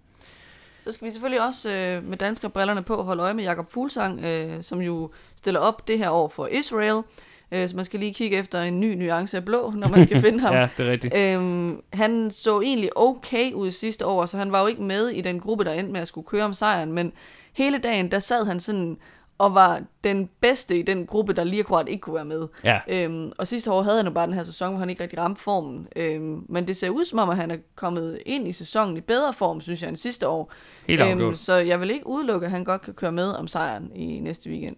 Så skal vi selvfølgelig også øh, med danskere brillerne på holde øje med Jakob Fuglsang, øh, som jo stiller op det her år for Israel. øh, så man skal lige kigge efter en ny nuance af blå, når man skal finde ham. Ja, det er rigtigt. Øhm, han så egentlig okay ud sidste år, så han var jo ikke med i den gruppe, der endte med at skulle køre om sejren, men hele dagen, der sad han sådan og var den bedste i den gruppe, der lige akkurat ikke kunne være med. Ja. Øhm, og sidste år havde han jo bare den her sæson, hvor han ikke rigtig ramte formen. Øhm, men det ser ud som om, at han er kommet ind i sæsonen i bedre form, synes jeg, end sidste år. Helt øhm, Så jeg vil ikke udelukke, at han godt kan køre med om sejren i næste weekend.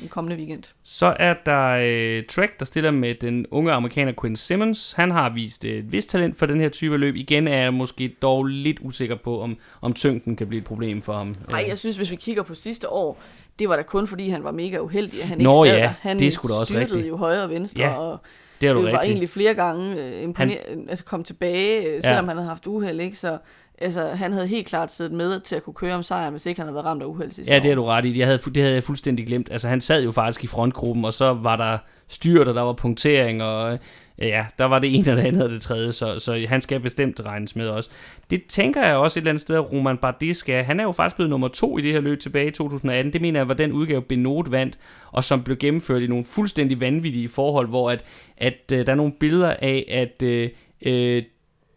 Den kommende weekend. Så er der øh, Trek, der stiller med den unge amerikaner Quinn Simmons. Han har vist øh, et vist talent for den her type løb. Igen er jeg måske dog lidt usikker på, om, om tyngden kan blive et problem for ham. Nej, jeg synes, hvis vi kigger på sidste år, det var da kun fordi, han var mega uheldig, at han Nå, ikke sad ja, Han det da også styrtede rigtigt. Jo højre og venstre, ja, og det var rigtigt. Egentlig flere gange øh, impone- han... altså, kom tilbage, øh, selvom ja. han havde haft uheld, ikke? Så... Altså, han havde helt klart siddet med til at kunne køre om sejren, hvis ikke han havde været ramt af uheld sidste år. Ja, det er du ret i. Jeg havde, det havde jeg fuldstændig glemt. Altså, han sad jo faktisk i frontgruppen, og så var der styrt, og der var punktering, og ja, der var det ene eller andet og det tredje, så, så han skal bestemt regnes med også. Det tænker jeg også et eller andet sted, at Roman Bardet skal. Han er jo faktisk blevet nummer to i det her løb tilbage i to tusind atten. Det mener jeg var den udgave, Benoit vandt, og som blev gennemført i nogle fuldstændig vanvittige forhold, hvor at, at der er nogle billeder af, at øh,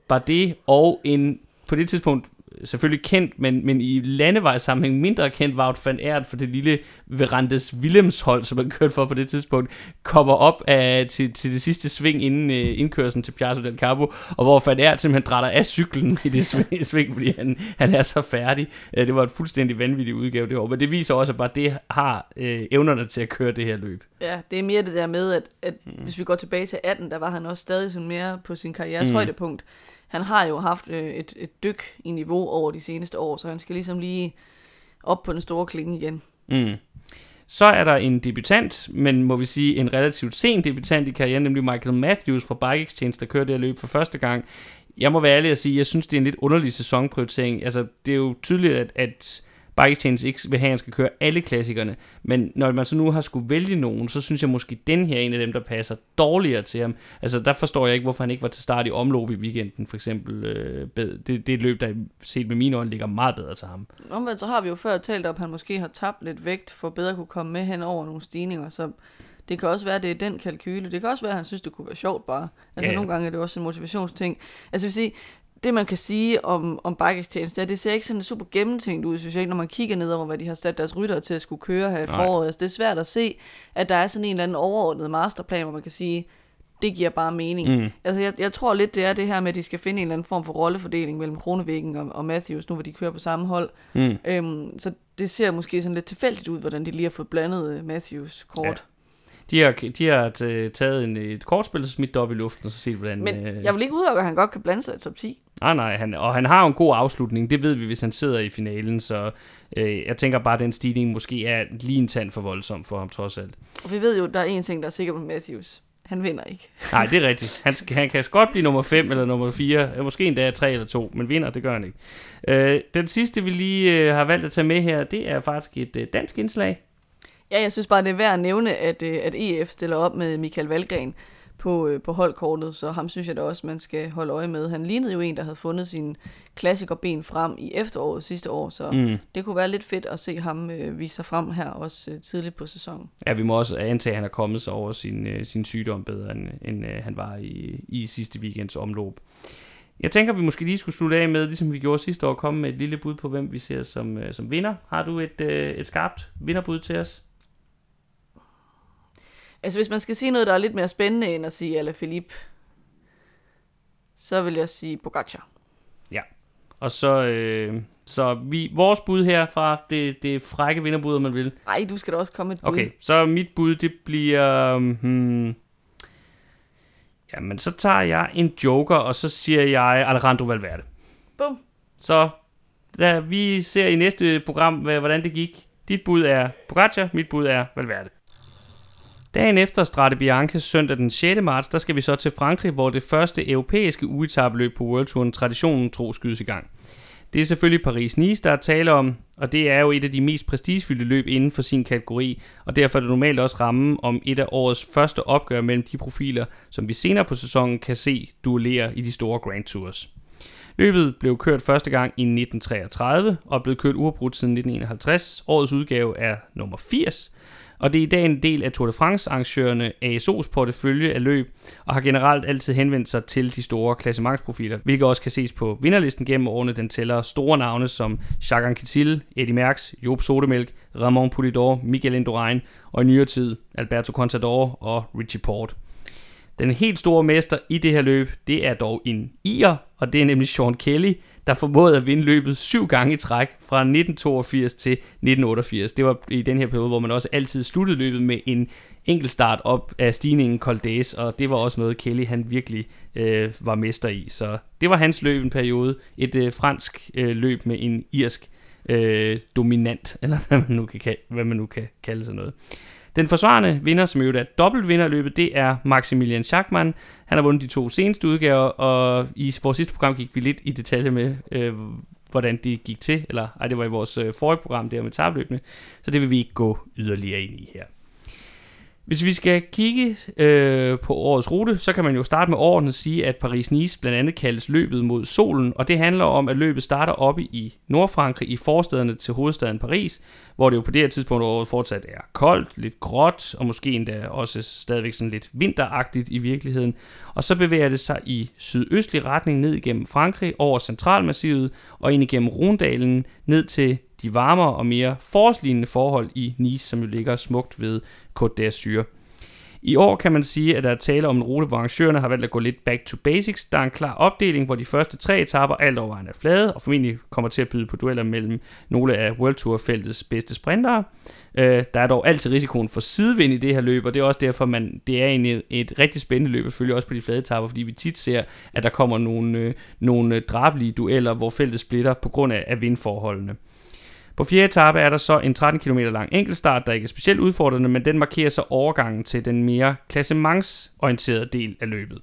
Bardet og en... på det tidspunkt selvfølgelig kendt, men, men i landevejssammenhæng mindre kendt Wout van Aert for det lille Verandes Willemshold, som man kørte for på det tidspunkt, kommer op af, til, til det sidste sving inden øh, indkørslen til Piazza del Carbo, og hvor Van Aert simpelthen drætter af cyklen i det sving, sving fordi han, han er så færdig. Det var en fuldstændig vanvittig udgave det år, men det viser også, at bare det har øh, evnerne til at køre det her løb. Ja, det er mere det der med, at, at mm. hvis vi går tilbage til atten, der var han også stadig sådan mere på sin karrieres mm. højdepunkt. Han har jo haft et, et dyk i niveau over de seneste år, så han skal ligesom lige op på den store klinge igen. Mm. Så er der en debutant, men må vi sige en relativt sen debutant i karrieren, nemlig Michael Matthews fra Bike Exchange, der kører det her løb for første gang. Jeg må være ærlig at sige, at jeg synes, det er en lidt underlig sæsonprioritering. Altså, det er jo tydeligt, at, at Bike Exchange ikke vil have, at han skal køre alle klassikerne, men når man så nu har skulle vælge nogen, så synes jeg måske, den her er en af dem, der passer dårligere til ham. Altså, der forstår jeg ikke, hvorfor han ikke var til start i omløb i weekenden, for eksempel. Øh, det, det er et løb, der set med mine øjne ligger meget bedre til ham. Omvendt så har vi jo før talt om, at han måske har tabt lidt vægt, for bedre at kunne komme med hen over nogle stigninger, så det kan også være, at det er den kalkyle. Det kan også være, at han synes, det kunne være sjovt bare. Altså, ja. Nogle gange er det også en motivationsting. Altså, vil sige... Det, man kan sige om, om Bike Exchange, det er, det ser ikke sådan super gennemtænkt ud, synes jeg, når man kigger ned over, hvad de har sat deres ryttere til at skulle køre her i foråret. Altså, det er svært at se, at der er sådan en eller anden overordnet masterplan, hvor man kan sige, det giver bare mening. Mm. Altså, jeg, jeg tror lidt, det er det her med, at de skal finde en eller anden form for rollefordeling mellem Kronevæggen og, og Matthews, nu hvor de kører på samme hold. Mm. Øhm, så det ser måske sådan lidt tilfældigt ud, hvordan de lige har fået blandet Matthews kort. Ja. De har, de har taget en, et kortspil, så smidt det op i luften, og så set, hvordan... Men øh... jeg vil ikke udelukke, at han godt kan blande sig i top ti. Nej, nej, han, og han har jo en god afslutning, det ved vi, hvis han sidder i finalen, så øh, jeg tænker bare, at den stigning måske er lige en tand for voldsom for ham, trods alt. Og vi ved jo, der er en ting, der er sikkert med Matthews. Han vinder ikke. Nej, det er rigtigt. Han, han kan godt blive nummer fem eller nummer fire, måske endda tre eller to, men vinder, det gør han ikke. Øh, den sidste, vi lige øh, har valgt at tage med her, det er faktisk et øh, dansk indslag. Ja, jeg synes bare, det er værd at nævne, at, at E F stiller op med Michael Valgren på, på holdkortet, så ham synes jeg da også, man skal holde øje med. Han lignede jo en, der havde fundet sine klassikerben frem i efteråret sidste år, så mm. det kunne være lidt fedt at se ham øh, vise sig frem her, også øh, tidligt på sæsonen. Ja, vi må også antage, at han er kommet sig over sin, øh, sin sygdom bedre, end, end øh, han var i, i sidste weekends omløb. Jeg tænker, vi måske lige skulle slutte af med, ligesom vi gjorde sidste år, komme med et lille bud på, hvem vi ser som, øh, som vinder. Har du et, øh, et skarpt vinderbud til os? Altså, hvis man skal sige noget, der er lidt mere spændende end at sige Alaphilippe, så vil jeg sige Pogacar. Ja, og så, øh, så vi, vores bud herfra, det, det er frække vinderbud, om man vil. Nej, du skal da også komme et bud. Okay, så mit bud, det bliver... Hmm, jamen, så tager jeg en joker, og så siger jeg Alejandro Valverde. Bum. Så da vi ser i næste program, hvordan det gik. Dit bud er Pogacar, mit bud er Valverde. Dagen efter Strade Bianche søndag den sjette marts, der skal vi så til Frankrig, hvor det første europæiske ugeetapløb på Worldtouren traditionen tro skydes i gang. Det er selvfølgelig Paris-Nice, der er tale om, og det er jo et af de mest prestigefyldte løb inden for sin kategori, og derfor er det normalt også rammen om et af årets første opgør mellem de profiler, som vi senere på sæsonen kan se duellere i de store Grand Tours. Løbet blev kørt første gang i nitten treogtredive og blev kørt uafbrudt siden nitten enoghalvtreds. Årets udgave er nummer firs. og det er i dag en del af Tour de France-arrangørerne A S O's portefølje af løb, og har generelt altid henvendt sig til de store klassementsprofiler, hvilket også kan ses på vinderlisten gennem årene. Den tæller store navne som Jacques Anquetil, Eddy Merckx, Joop Zoetemelk, Ramon Poulidor, Miguel Indurain og i nyere tid Alberto Contador og Richie Porte. Den helt store mester i det her løb, det er dog en irer, og det er nemlig Sean Kelly, der formåede at vinde løbet syv gange i træk fra nitten toogfirs til nitten otteogfirs. Det var i den her periode, hvor man også altid sluttede løbet med en enkelt start op af stigningen Col d'Ez, og det var også noget Kelly han virkelig øh, var mester i. Så det var hans løb en periode, et øh, fransk øh, løb med en irsk øh, dominant, eller hvad man nu kan, hvad man nu kan kalde sådan noget. Den forsvarende vinder, som jo er dobbeltvinder i løbet, det er Maximilian Schachmann. Han har vundet de to seneste udgaver, og i vores sidste program gik vi lidt i detalje med, øh, hvordan det gik til. Eller ej, det var i vores øh, forrige program, der med etapløbene, så det vil vi ikke gå yderligere ind i her. Hvis vi skal kigge øh, på årets rute, så kan man jo starte med årene og sige, at Paris-Nice blandt andet kaldes løbet mod solen, og det handler om, at løbet starter oppe i Nordfrankrig i forstederne til hovedstaden Paris, hvor det jo på det her tidspunkt året fortsat er koldt, lidt gråt, og måske endda også stadigvæk sådan lidt vinteragtigt i virkeligheden. Og så bevæger det sig i sydøstlig retning ned igennem Frankrig, over Centralmassivet og ind igennem Rhônedalen ned til de varmere og mere forårslignende forhold i Nice, som jo ligger smukt ved Côte d'Azur. I år kan man sige, at der er tale om en rute, hvor arrangørerne har valgt at gå lidt back to basics. Der er en klar opdeling, hvor de første tre etaper alt overvejende er flade, og formentlig kommer til at byde på dueller mellem nogle af World Tour-feltets bedste sprintere. Øh, der er dog altid risikoen for sidevind i det her løb, og det er også derfor, man det er en, et rigtig spændende løb, selvfølgelig også på de flade etaper, fordi vi tit ser, at der kommer nogle, øh, nogle drabelige dueller, hvor feltet splitter på grund af, af vindforholdene. På fjerde etape er der så en tretten kilometer lang enkeltstart, der ikke er specielt udfordrende, men den markerer så overgangen til den mere klassementsorienterede del af løbet.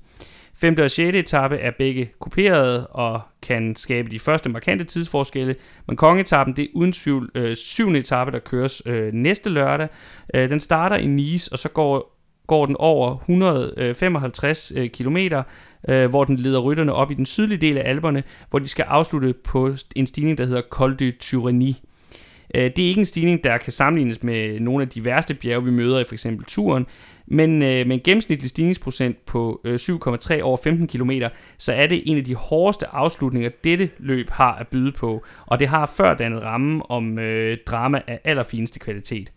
Femte og sjette etape er begge kuperede og kan skabe de første markante tidsforskelle, men kongeetappen det er uden tvivl øh, syvende etape, der køres øh, næste lørdag. Øh, den starter i Nice, og så går, går den over et hundrede og femoghalvtreds kilometer, øh, hvor den leder rytterne op i den sydlige del af Alperne, hvor de skal afslutte på en stigning, der hedder Col de Turini. Det er ikke en stigning, der kan sammenlignes med nogle af de værste bjerge, vi møder i f.eks. turen, men med en gennemsnitlig stigningsprocent på syv komma tre over femten kilometer, så er det en af de hårdeste afslutninger, dette løb har at byde på, og det har før dannet ramme om drama af allerfineste kvalitet.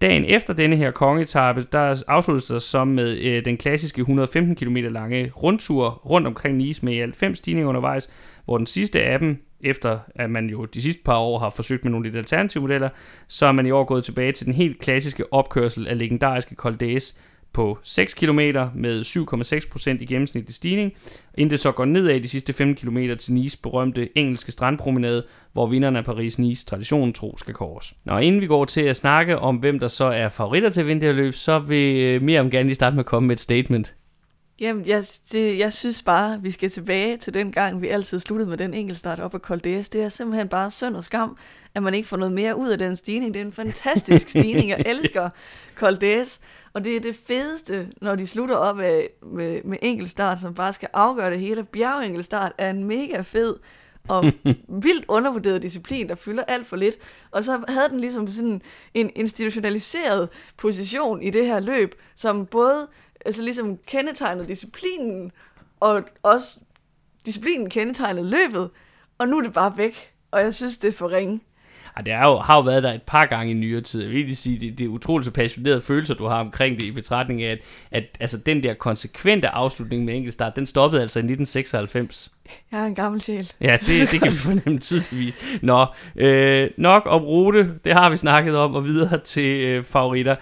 Dagen efter denne her kongeetappe, der afsluttes der så med den klassiske et hundrede og femten kilometer lange rundtur rundt omkring Nice med i alt fem stigninger undervejs, hvor den sidste af dem, efter at man jo de sidste par år har forsøgt med nogle lidt alternative modeller, så er man i år gået tilbage til den helt klassiske opkørsel af legendariske Col d'Ez på seks kilometer med syv komma seks procent i gennemsnitlig stigning, inden det så går nedad de sidste fem kilometer til Nice berømte engelske strandpromenade, hvor vinderne af Paris-Nice traditionen tro skal kores. Nå, inden vi går til at snakke om, hvem der så er favoritter til at vinde det her løb, så vil Miriam gerne lige starte med at komme med et statement. Jamen, jeg, det, jeg synes bare, vi skal tilbage til den gang, vi altid sluttede med den enkeltstart op af Col d'Ez. Det er simpelthen bare synd og skam, at man ikke får noget mere ud af den stigning. Det er en fantastisk stigning. Jeg elsker Col d'Ez. Og det er det fedeste, når de slutter op af, med, med enkeltstart, som bare skal afgøre det hele. Bjergenkeltstart er en mega fed og vildt undervurderet disciplin, der fylder alt for lidt. Og så havde den ligesom sådan en institutionaliseret position i det her løb, som både altså ligesom kendetegnede disciplinen, og også disciplinen kendetegnede løbet, og nu er det bare væk, og jeg synes, det er for ringe. Ej, det er jo, har jo været der et par gange i nyere tid. Jeg vil lige sige, det, det er utroligt så passionerede følelser, du har omkring det, i betragtning af, at, at altså, den der konsekvente afslutning med enkeltstart, den stoppede altså i nitten seksoghalvfems. Jeg er en gammel sjæl. Ja, det, det kan vi fornemme tydeligvis. Nå, øh, nok om rute, det har vi snakket om, og videre til øh, favoritter.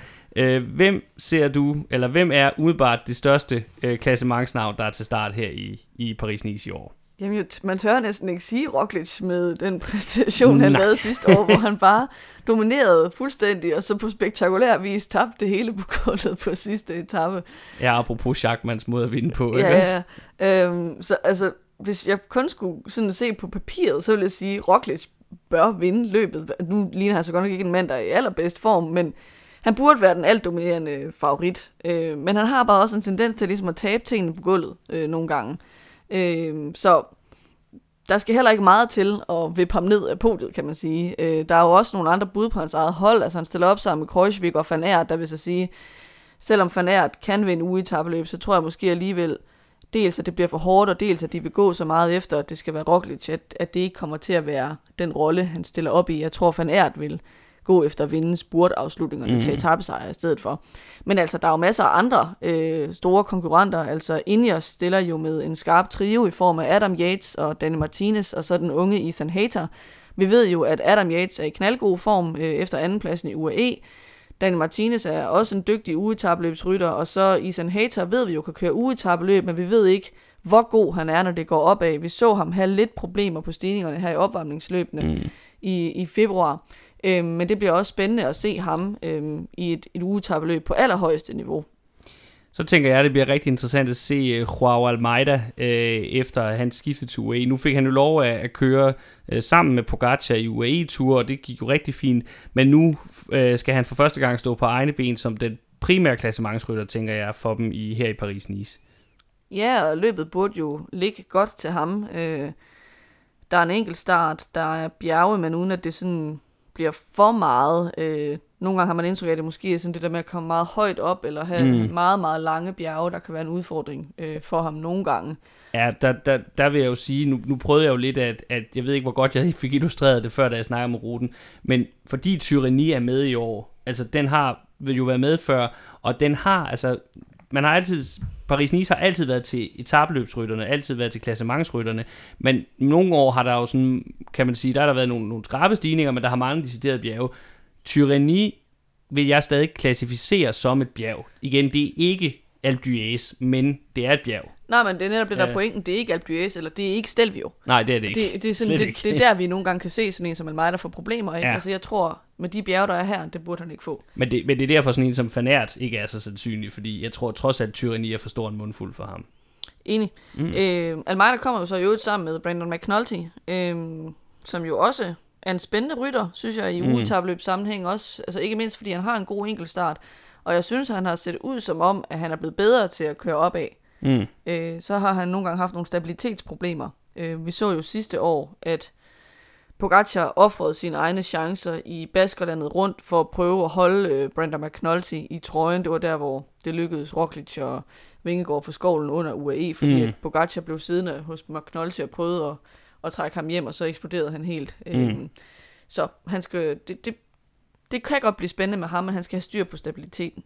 Hvem ser du, eller hvem er umiddelbart det største øh, klassementsnavn, der er til start her i, i Paris-Nice i år? Jamen, man tør næsten ikke sige Roglic med den præstation, Nej. Han lavede sidste år, hvor han bare dominerede fuldstændig, og så på spektakulær vis tabte det hele på gulvet på sidste etape. Ja, apropos Schachmanns måde at vinde på, ikke ja, også? Ja, øhm, så altså, hvis jeg kun skulle sådan se på papiret, så ville jeg sige, Roglic bør vinde løbet. Nu ligner han så godt nok ikke en mand, der er i allerbedst form, men han burde være den altdominerende favorit, øh, men han har bare også en tendens til ligesom at tabe tingene på gulvet øh, nogle gange. Øh, så der skal heller ikke meget til at vippe ham ned af podiet, kan man sige. Øh, der er jo også nogle andre bud på hans eget hold, altså han stiller op sammen med Kreuzvik og Van Aert, der vil så sige, selvom Van Aert kan vinde ugeetappeløb, så tror jeg måske alligevel, dels at det bliver for hårdt, og dels at de vil gå så meget efter, at det skal være Roglic, at, at det ikke kommer til at være den rolle, han stiller op i. Jeg tror, Van Aert vil gå efter at vinde spurtafslutningerne mm. til etappesejre i stedet for. Men altså, der er jo masser af andre øh, store konkurrenter. Altså, Ineos stiller jo med en skarp trio i form af Adam Yates og Danny Martinez, og så den unge Ethan Hayter. Vi ved jo, at Adam Yates er i knaldgod form øh, efter andenpladsen i U A E. Danny Martinez er også en dygtig ugeetappeløbsrytter, og så Ethan Hayter ved vi jo kan køre ugeetappeløb, men vi ved ikke, hvor god han er, når det går opad. Vi så ham have lidt problemer på stigningerne her i opvarmningsløbene mm. i, i februar. Øhm, men det bliver også spændende at se ham øhm, i et, et ugeetappeløb på allerhøjeste niveau. Så tænker jeg, at det bliver rigtig interessant at se João Almeida øh, efter hans skifte til U A E. Nu fik han jo lov at, at køre øh, sammen med Pogacar i U A E-tur, og det gik jo rigtig fint. Men nu øh, skal han for første gang stå på egne ben som den primære klassementsrytter, tænker jeg, for dem i, her i Paris-Nice. Ja, og løbet burde jo ligge godt til ham. Øh, der er en enkelt start, der er bjerge, men uden at det sådan bliver for meget. Øh, Nogle gange har man indtryk af, at det måske er sådan det der med at komme meget højt op, eller have mm. meget, meget lange bjerge, der kan være en udfordring øh, for ham nogle gange. Ja, der, der, der vil jeg jo sige, nu, nu prøvede jeg jo lidt, at, at jeg ved ikke, hvor godt jeg fik illustreret det før, da jeg snakkede om ruten, men fordi Tyrrhenia er med i år, altså den har, vil jo være med før, og den har, altså, man har altid, Paris-Nice har altid været til etapeløbsrytterne, altid været til klassementsrytterne, men nogle år har der jo sådan, kan man sige, der har der været nogle, nogle skrappe stigninger, men der har mange deciderede bjerge. Tyrrhenie vil jeg stadig klassificere som et bjerg. Igen, det er ikke Alpe d'Huez, men det er et bjerg. Nej, men det er netop det der ja. pointen. Det er ikke Alpe d'Huez, eller det er ikke Stelvio. Nej, det er det ikke. Det, det, er, sådan, det, det er der, vi nogle gange kan se sådan en som Almeida, der får problemer. Ikke? Ja. Altså, jeg tror, med de bjerge, der er her, det burde han ikke få. Men det, men det er derfor sådan en som Van Aert ikke er så sandsynlig, fordi jeg tror trods alt, Tyrrhenie er for stor en mundfuld for ham. Enig. Mm. Øh, Almeida kommer jo så i øvrigt sammen med Brandon McNulty, øh, som jo også er en spændende rytter, synes jeg, i mm. ugeetappeløb sammenhæng også. Altså ikke mindst, fordi han har en god enkeltstart. Og jeg synes, han har set ud som om, at han er blevet bedre til at køre opad. Mm. Øh, så har han nogle gange haft nogle stabilitetsproblemer. Øh, vi så jo sidste år, at Pogacar offrede sine egne chancer i Baskerlandet rundt for at prøve at holde øh, Brandon McNulty i trøjen. Det var der, hvor det lykkedes Roglic og Vingegaard for skovlen under U A E, fordi mm. Pogacar blev siddende hos McNulty og prøvede at og trække ham hjem, og så eksploderede han helt. Mm. Øhm, så han skal, det, det, det kan godt blive spændende med ham, men han skal have styr på stabiliteten.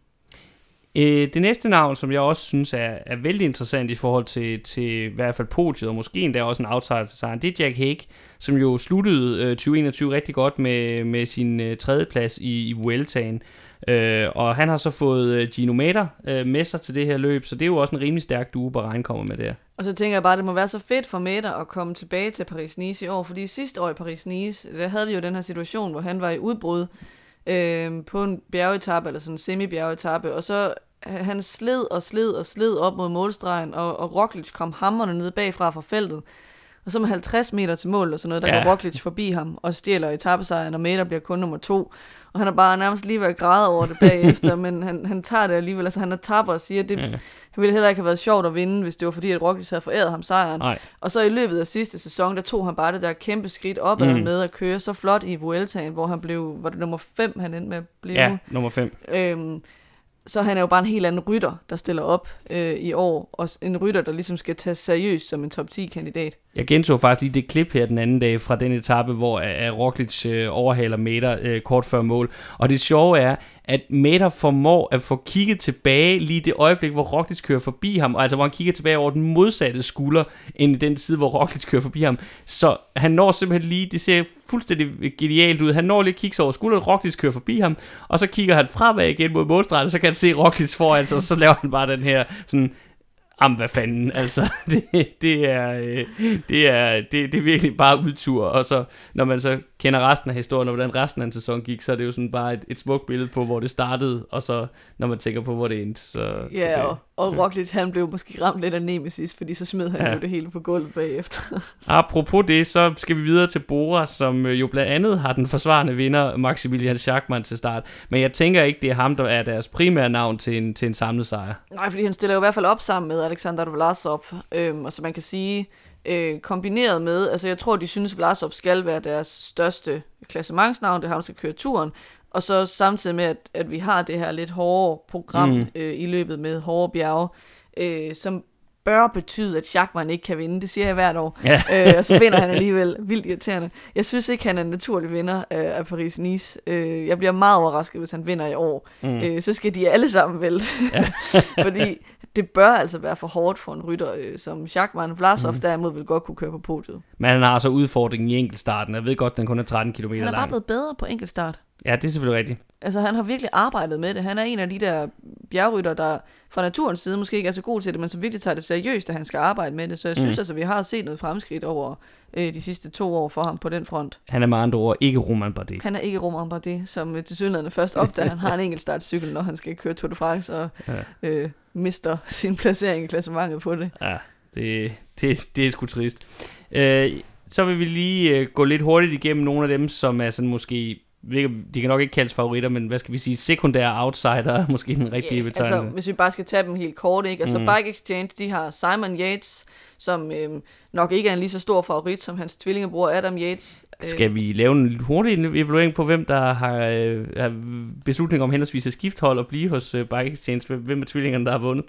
Øh, det næste navn, som jeg også synes er, er vældig interessant i forhold til, til i hvert fald podiet, og måske endda også en outsider til sejren, det er Jack Hake, som jo sluttede øh, tyve enogtyve rigtig godt med, med sin øh, tredjeplads i, i Vueltaen. Øh, og han har så fået Gino Mäter øh, med sig til det her løb, så det er jo også en rimelig stærk duo, Bahrain kommer med der. Og så tænker jeg bare, at det må være så fedt for Mäter at komme tilbage til Paris-Nice i år, fordi sidste år i Paris-Nice, der havde vi jo den her situation, hvor han var i udbrud øh, på en bjergetappe, eller sådan en semi-bjergetappe, og så han sled og sled og sled op mod målstregen, og, og Roglic kom hamrende nede bagfra fra feltet. Og så med halvtreds meter til mål og sådan noget, der ja. går Roglic forbi ham og stjæler etappesejren, og Mäter bliver kun nummer to. Og han er bare nærmest lige ved at græde over det bagefter, men han, han tager det alligevel. Altså han er tapper og siger, at det, ja. han ville heller ikke have været sjovt at vinde, hvis det var fordi, at Roglic havde foræret ham sejren. Ej. Og så i løbet af sidste sæson, der tog han bare det der kæmpe skridt op mm. med at køre så flot i Vueltaen, hvor han blev, var det nummer fem, han endte med at blive? Ja, nummer fem. Øhm, så han er jo bare en helt anden rytter, der stiller op øh, i år, og en rytter, der ligesom skal tages seriøst som en top ti-kandidat. Jeg gentog faktisk lige det klip her den anden dag fra den etape, hvor uh, Roglic uh, overhaler Mäter uh, kort før mål. Og det sjove er, at Mäter formår at få kigget tilbage lige det øjeblik, hvor Roglic kører forbi ham, og altså hvor han kigger tilbage over den modsatte skulder, end den side, hvor Roglic kører forbi ham. Så han når simpelthen lige, det ser fuldstændig genialt ud, han når lige at kigge over skulderen, Roglic kører forbi ham, og så kigger han fremad igen mod målstregen, så kan han se Roglic foran sig, og så laver han bare den her sådan, jamen hvad fanden, altså, det, det, er, det, er, det, det er virkelig bare udtur, og så når man så kender resten af historien, og hvordan resten af en sæson gik, så er det jo sådan bare et, et smukt billede på, hvor det startede, og så når man tænker på, hvor det endte. Så, ja, så det, og, og Roglic, han blev måske ramt lidt af nemesis, fordi så smed han ja. jo det hele på gulvet bagefter. Apropos det, så skal vi videre til Bora, som jo blandt andet har den forsvarende vinder, Maximilian Schachmann, til start, men jeg tænker ikke, det er ham, der er deres primære navn til en, til en samlet sejr. Nej, fordi han stiller jo i hvert fald op sammen med Alexander Vlasov, øhm, og så man kan sige, Øh, kombineret med, altså jeg tror, de synes, Vlasov skal være deres største klassementsnavn, det er ham, der skal køre turen, og så samtidig med, at, at vi har det her lidt hårdere program mm. øh, i løbet med hårde bjerge, øh, som bør betyde, at Jackman ikke kan vinde, det siger jeg hvert år, ja. øh, og så vinder han alligevel, vildt irriterende. Jeg synes ikke, han er en naturlig vinder af, af Paris-Nice. Øh, jeg bliver meget overrasket, hvis han vinder i år. Mm. Øh, så skal de alle sammen vælte, ja. Fordi det bør altså være for hårdt for en rytter, øh, som Jackman. Vlasov mm. derimod vil godt kunne køre på podiet. Men han har altså udfordringen i enkeltstarten. Jeg ved godt, den kun er tretten kilometer lang. Han er lang. Bare blevet bedre på enkeltstart. Ja, det er selvfølgelig rigtigt. Altså, han har virkelig arbejdet med det. Han er en af de der bjergrytter, der fra naturens side måske ikke er så god til det, men som virkelig tager det seriøst, at han skal arbejde med det. Så jeg synes mm. altså, vi har set noget fremskridt over øh, de sidste to år for ham på den front. Han er med andre ord ikke Romain Bardet. Han er ikke Romain Bardet, som øh, tilsyneladende først opdager, han har en enkeltstartcykel, når han skal køre Tour de France og ja. øh, mister sin placering i klassementet på det. Ja, det, det, det er sgu trist. Øh, så vil vi lige øh, gå lidt hurtigt igennem nogle af dem, som er sådan måske... De kan nok ikke kaldes favoritter, men hvad skal vi sige, sekundære outsider, måske den rigtige yeah, betegnelse. Altså, hvis vi bare skal tage dem helt kort, ikke? Altså, mm. Bike Exchange, de har Simon Yates, som øhm, nok ikke er en lige så stor favorit som hans tvillingebror Adam Yates. Skal vi lave en hurtig evaluering på, hvem der har øh, beslutning om henholdsvis at skifte hold og blive hos øh, Bike Exchange? Hvem er tvillingerne, der har vundet?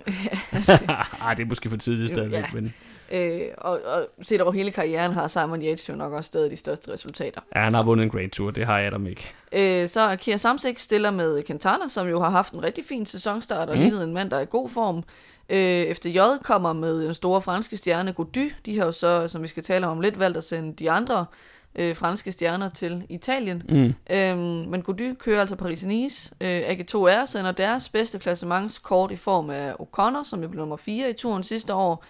Ej, det er måske for tidligt stadigvæk, ja. men... Øh, og, og set over hele karrieren har Simon Yates jo nok også stadig de største resultater. Ja, han har vundet en Grand Tour, det har jeg da ikke. Øh, så Kier Samsic stiller med Quintana, som jo har haft en rigtig fin sæsonstart og mm. lignede en mand, der er i god form. Øh, F D J kommer med den store franske stjerne Gody. De har jo så, som vi skal tale om lidt, valgt at sende de andre øh, franske stjerner til Italien. Mm. Øh, men Gody kører altså Paris-Nice. Øh, A G to R sender deres bedste klassementskort i form af O'Connor, som jo blev nummer fire i turen sidste år.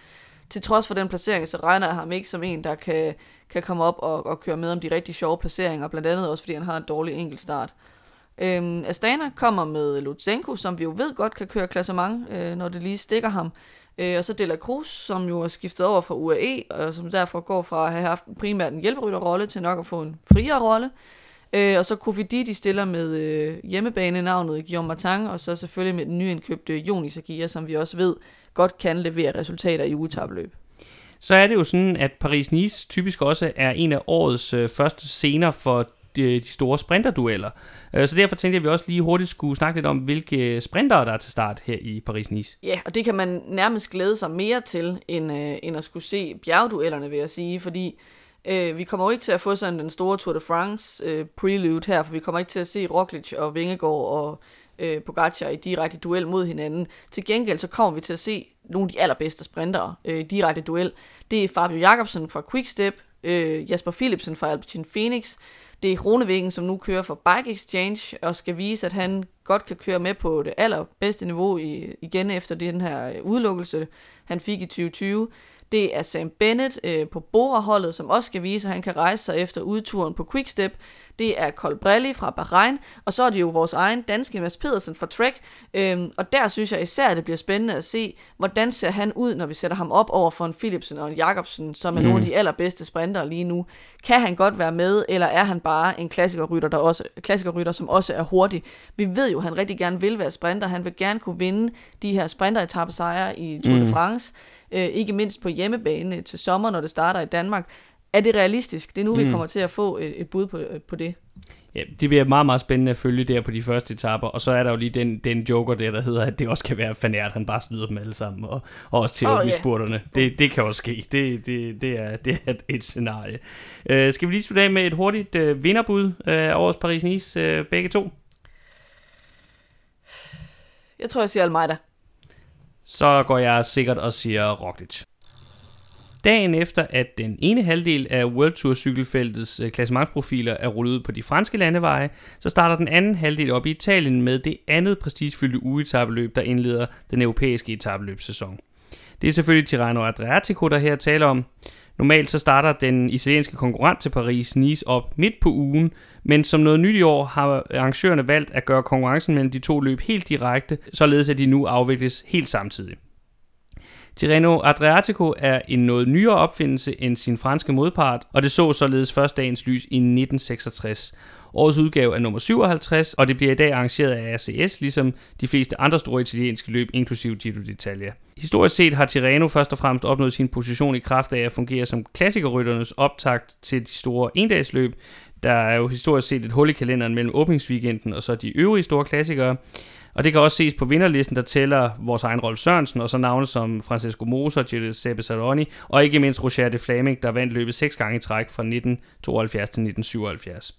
Til trods for den placering, så regner jeg ham ikke som en, der kan, kan komme op og, og køre med om de rigtig sjove placeringer, blandt andet også, fordi han har en dårlig enkeltstart. Øhm, Astana kommer med Lutsenko, som vi jo ved godt kan køre klassement, øh, når det lige stikker ham. Øh, og så De La Cruz, som jo er skiftet over fra U A E, og som derfor går fra at have haft primært en hjælperytterrolle til nok at få en friere rolle. Øh, og så Cofidis, de stiller med øh, hjemmebanenavnet Guillaume Martin, og så selvfølgelig med den nyindkøbte Jonas Vingegaard, som vi også ved godt kan levere resultater i ugetapløb. Så er det jo sådan, at Paris-Nice typisk også er en af årets øh, første scener for de, de store sprinterdueller. Øh, så derfor tænkte jeg, at vi også lige hurtigt skulle snakke lidt om, hvilke sprintere der er til start her i Paris-Nice. Ja, og det kan man nærmest glæde sig mere til, end, øh, end at skulle se bjergduellerne, vil jeg sige, fordi øh, vi kommer jo ikke til at få sådan den store Tour de France øh, prelude her, for vi kommer ikke til at se Roglic og Vingegaard og Pogacar i direkte duel mod hinanden. Til gengæld så kommer vi til at se nogle af de allerbedste sprintere øh, i direkte duel. Det er Fabio Jacobsen fra Quickstep, øh, Jasper Philipsen fra Alpecin Phoenix, det er Kronevæggen, som nu kører for Bike Exchange og skal vise, at han godt kan køre med på det allerbedste niveau i, igen efter den her udelukkelse, han fik i tyve tyve. Det er Sam Bennett øh, på Bora-holdet, som også skal vise, at han kan rejse sig efter udturen på Quickstep. Det er Colbrelli fra Bahrain, og så er det jo vores egen danske Mads Pedersen fra Trek. Øhm, og der synes jeg især, at det bliver spændende at se, hvordan ser han ud, når vi sætter ham op over for en Philipsen og en Jacobsen, som er mm. nogle af de allerbedste sprintere lige nu. Kan han godt være med, eller er han bare en klassikerrytter, der også, klassikerrytter, som også er hurtig? Vi ved jo, at han rigtig gerne vil være sprinter. Han vil gerne kunne vinde de her sprinteretappesejre i Tour de France. Mm. Øh, ikke mindst på hjemmebane til sommer, når det starter i Danmark. Er det realistisk? Det er nu, mm. vi kommer til at få et, et bud på, på det. Ja, det bliver meget, meget spændende at følge der på de første etapper. Og så er der jo lige den, den joker der, der hedder, at det også kan være Van Aert, han bare snyder dem alle sammen. Og, og også til oh, i spurterne. Yeah. Det, det kan også ske. Det, det, det, er, det er et scenarie. Uh, skal vi lige slutte af med et hurtigt uh, vinderbud af uh, årets Paris-Nice, uh, begge to? Jeg tror, jeg siger Almeida. Så går jeg sikkert og siger Roglic. Dagen efter, at den ene halvdel af World Tour cykelfeltets klassementsprofiler er rullet ud på de franske landeveje, så starter den anden halvdel op i Italien med det andet prestigefyldte ugeetappeløb, der indleder den europæiske etappeløbssæson. Det er selvfølgelig Tirreno Adriatico, der her taler om. Normalt så starter den italienske konkurrent til Paris Nice op midt på ugen, men som noget nyt i år har arrangørerne valgt at gøre konkurrencen mellem de to løb helt direkte, således at de nu afvikles helt samtidig. Tirreno Adriatico er en noget nyere opfindelse end sin franske modpart, og det så således først dagens lys i nitten seksogtres. Årets udgave er nummer syvoghalvtreds, og det bliver i dag arrangeret af A C S, ligesom de fleste andre store italienske løb, inklusive Giro d'Italia. Historisk set har Tirreno først og fremmest opnået sin position i kraft af at fungere som klassikerrytternes optakt til de store endagsløb. Der er jo historisk set et hul i kalenderen mellem åbningsweekenden og så de øvrige store klassikere. Og det kan også ses på vinderlisten, der tæller vores egen Rolf Sørensen, og så navne som Francesco Moser, Giuseppe Saroni, og ikke mindst Roger de Vlaeminck, der vandt løbet seks gange i træk fra nitten tooghalvfjerds til nitten syvoghalvfjerds.